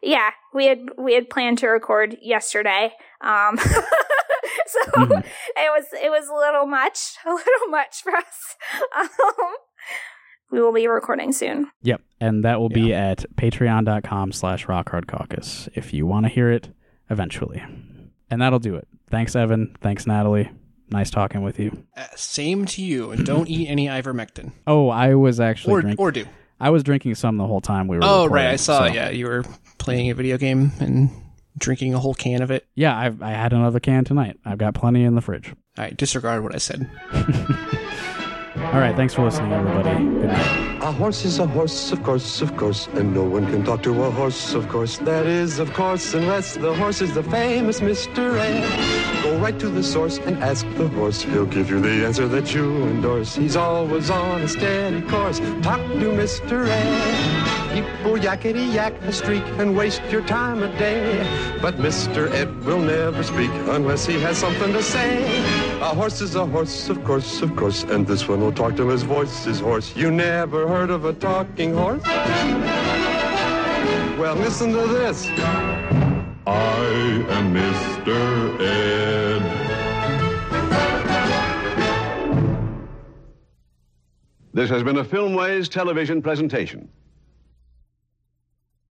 yeah, we had we had planned to record yesterday, um, so mm-hmm. it was it was a little much, a little much for us. Um, we will be recording soon. Yep, and that will yeah. be at patreon dot com slash Rock Hard Caucus if you want to hear it eventually. And that'll do it. Thanks, Evan. Thanks, Natalie. Nice talking with you. Uh, same to you. And don't eat any ivermectin. Oh, I was actually or, drink- or do. I was drinking some the whole time we were Oh, right. I saw. So. Yeah, you were playing a video game and drinking a whole can of it. Yeah, I've, I had another can tonight. I've got plenty in the fridge. All right. Disregard what I said. All right. Thanks for listening, everybody. Good night. A horse is a horse, of course, of course, and no one can talk to a horse, of course. That is, of course, unless the horse is the famous Mister A. Go right to the source and ask the horse. He'll give you the answer that you endorse. He's always on a steady course. Talk to Mister A. People yakety-yak a streak and waste your time a day. But Mister Ed will never speak unless he has something to say. A horse is a horse, of course, of course, and this one will talk till his voice is hoarse. You never heard of a talking horse? Well, listen to this. I am Mister Ed. This has been a FilmWays television presentation.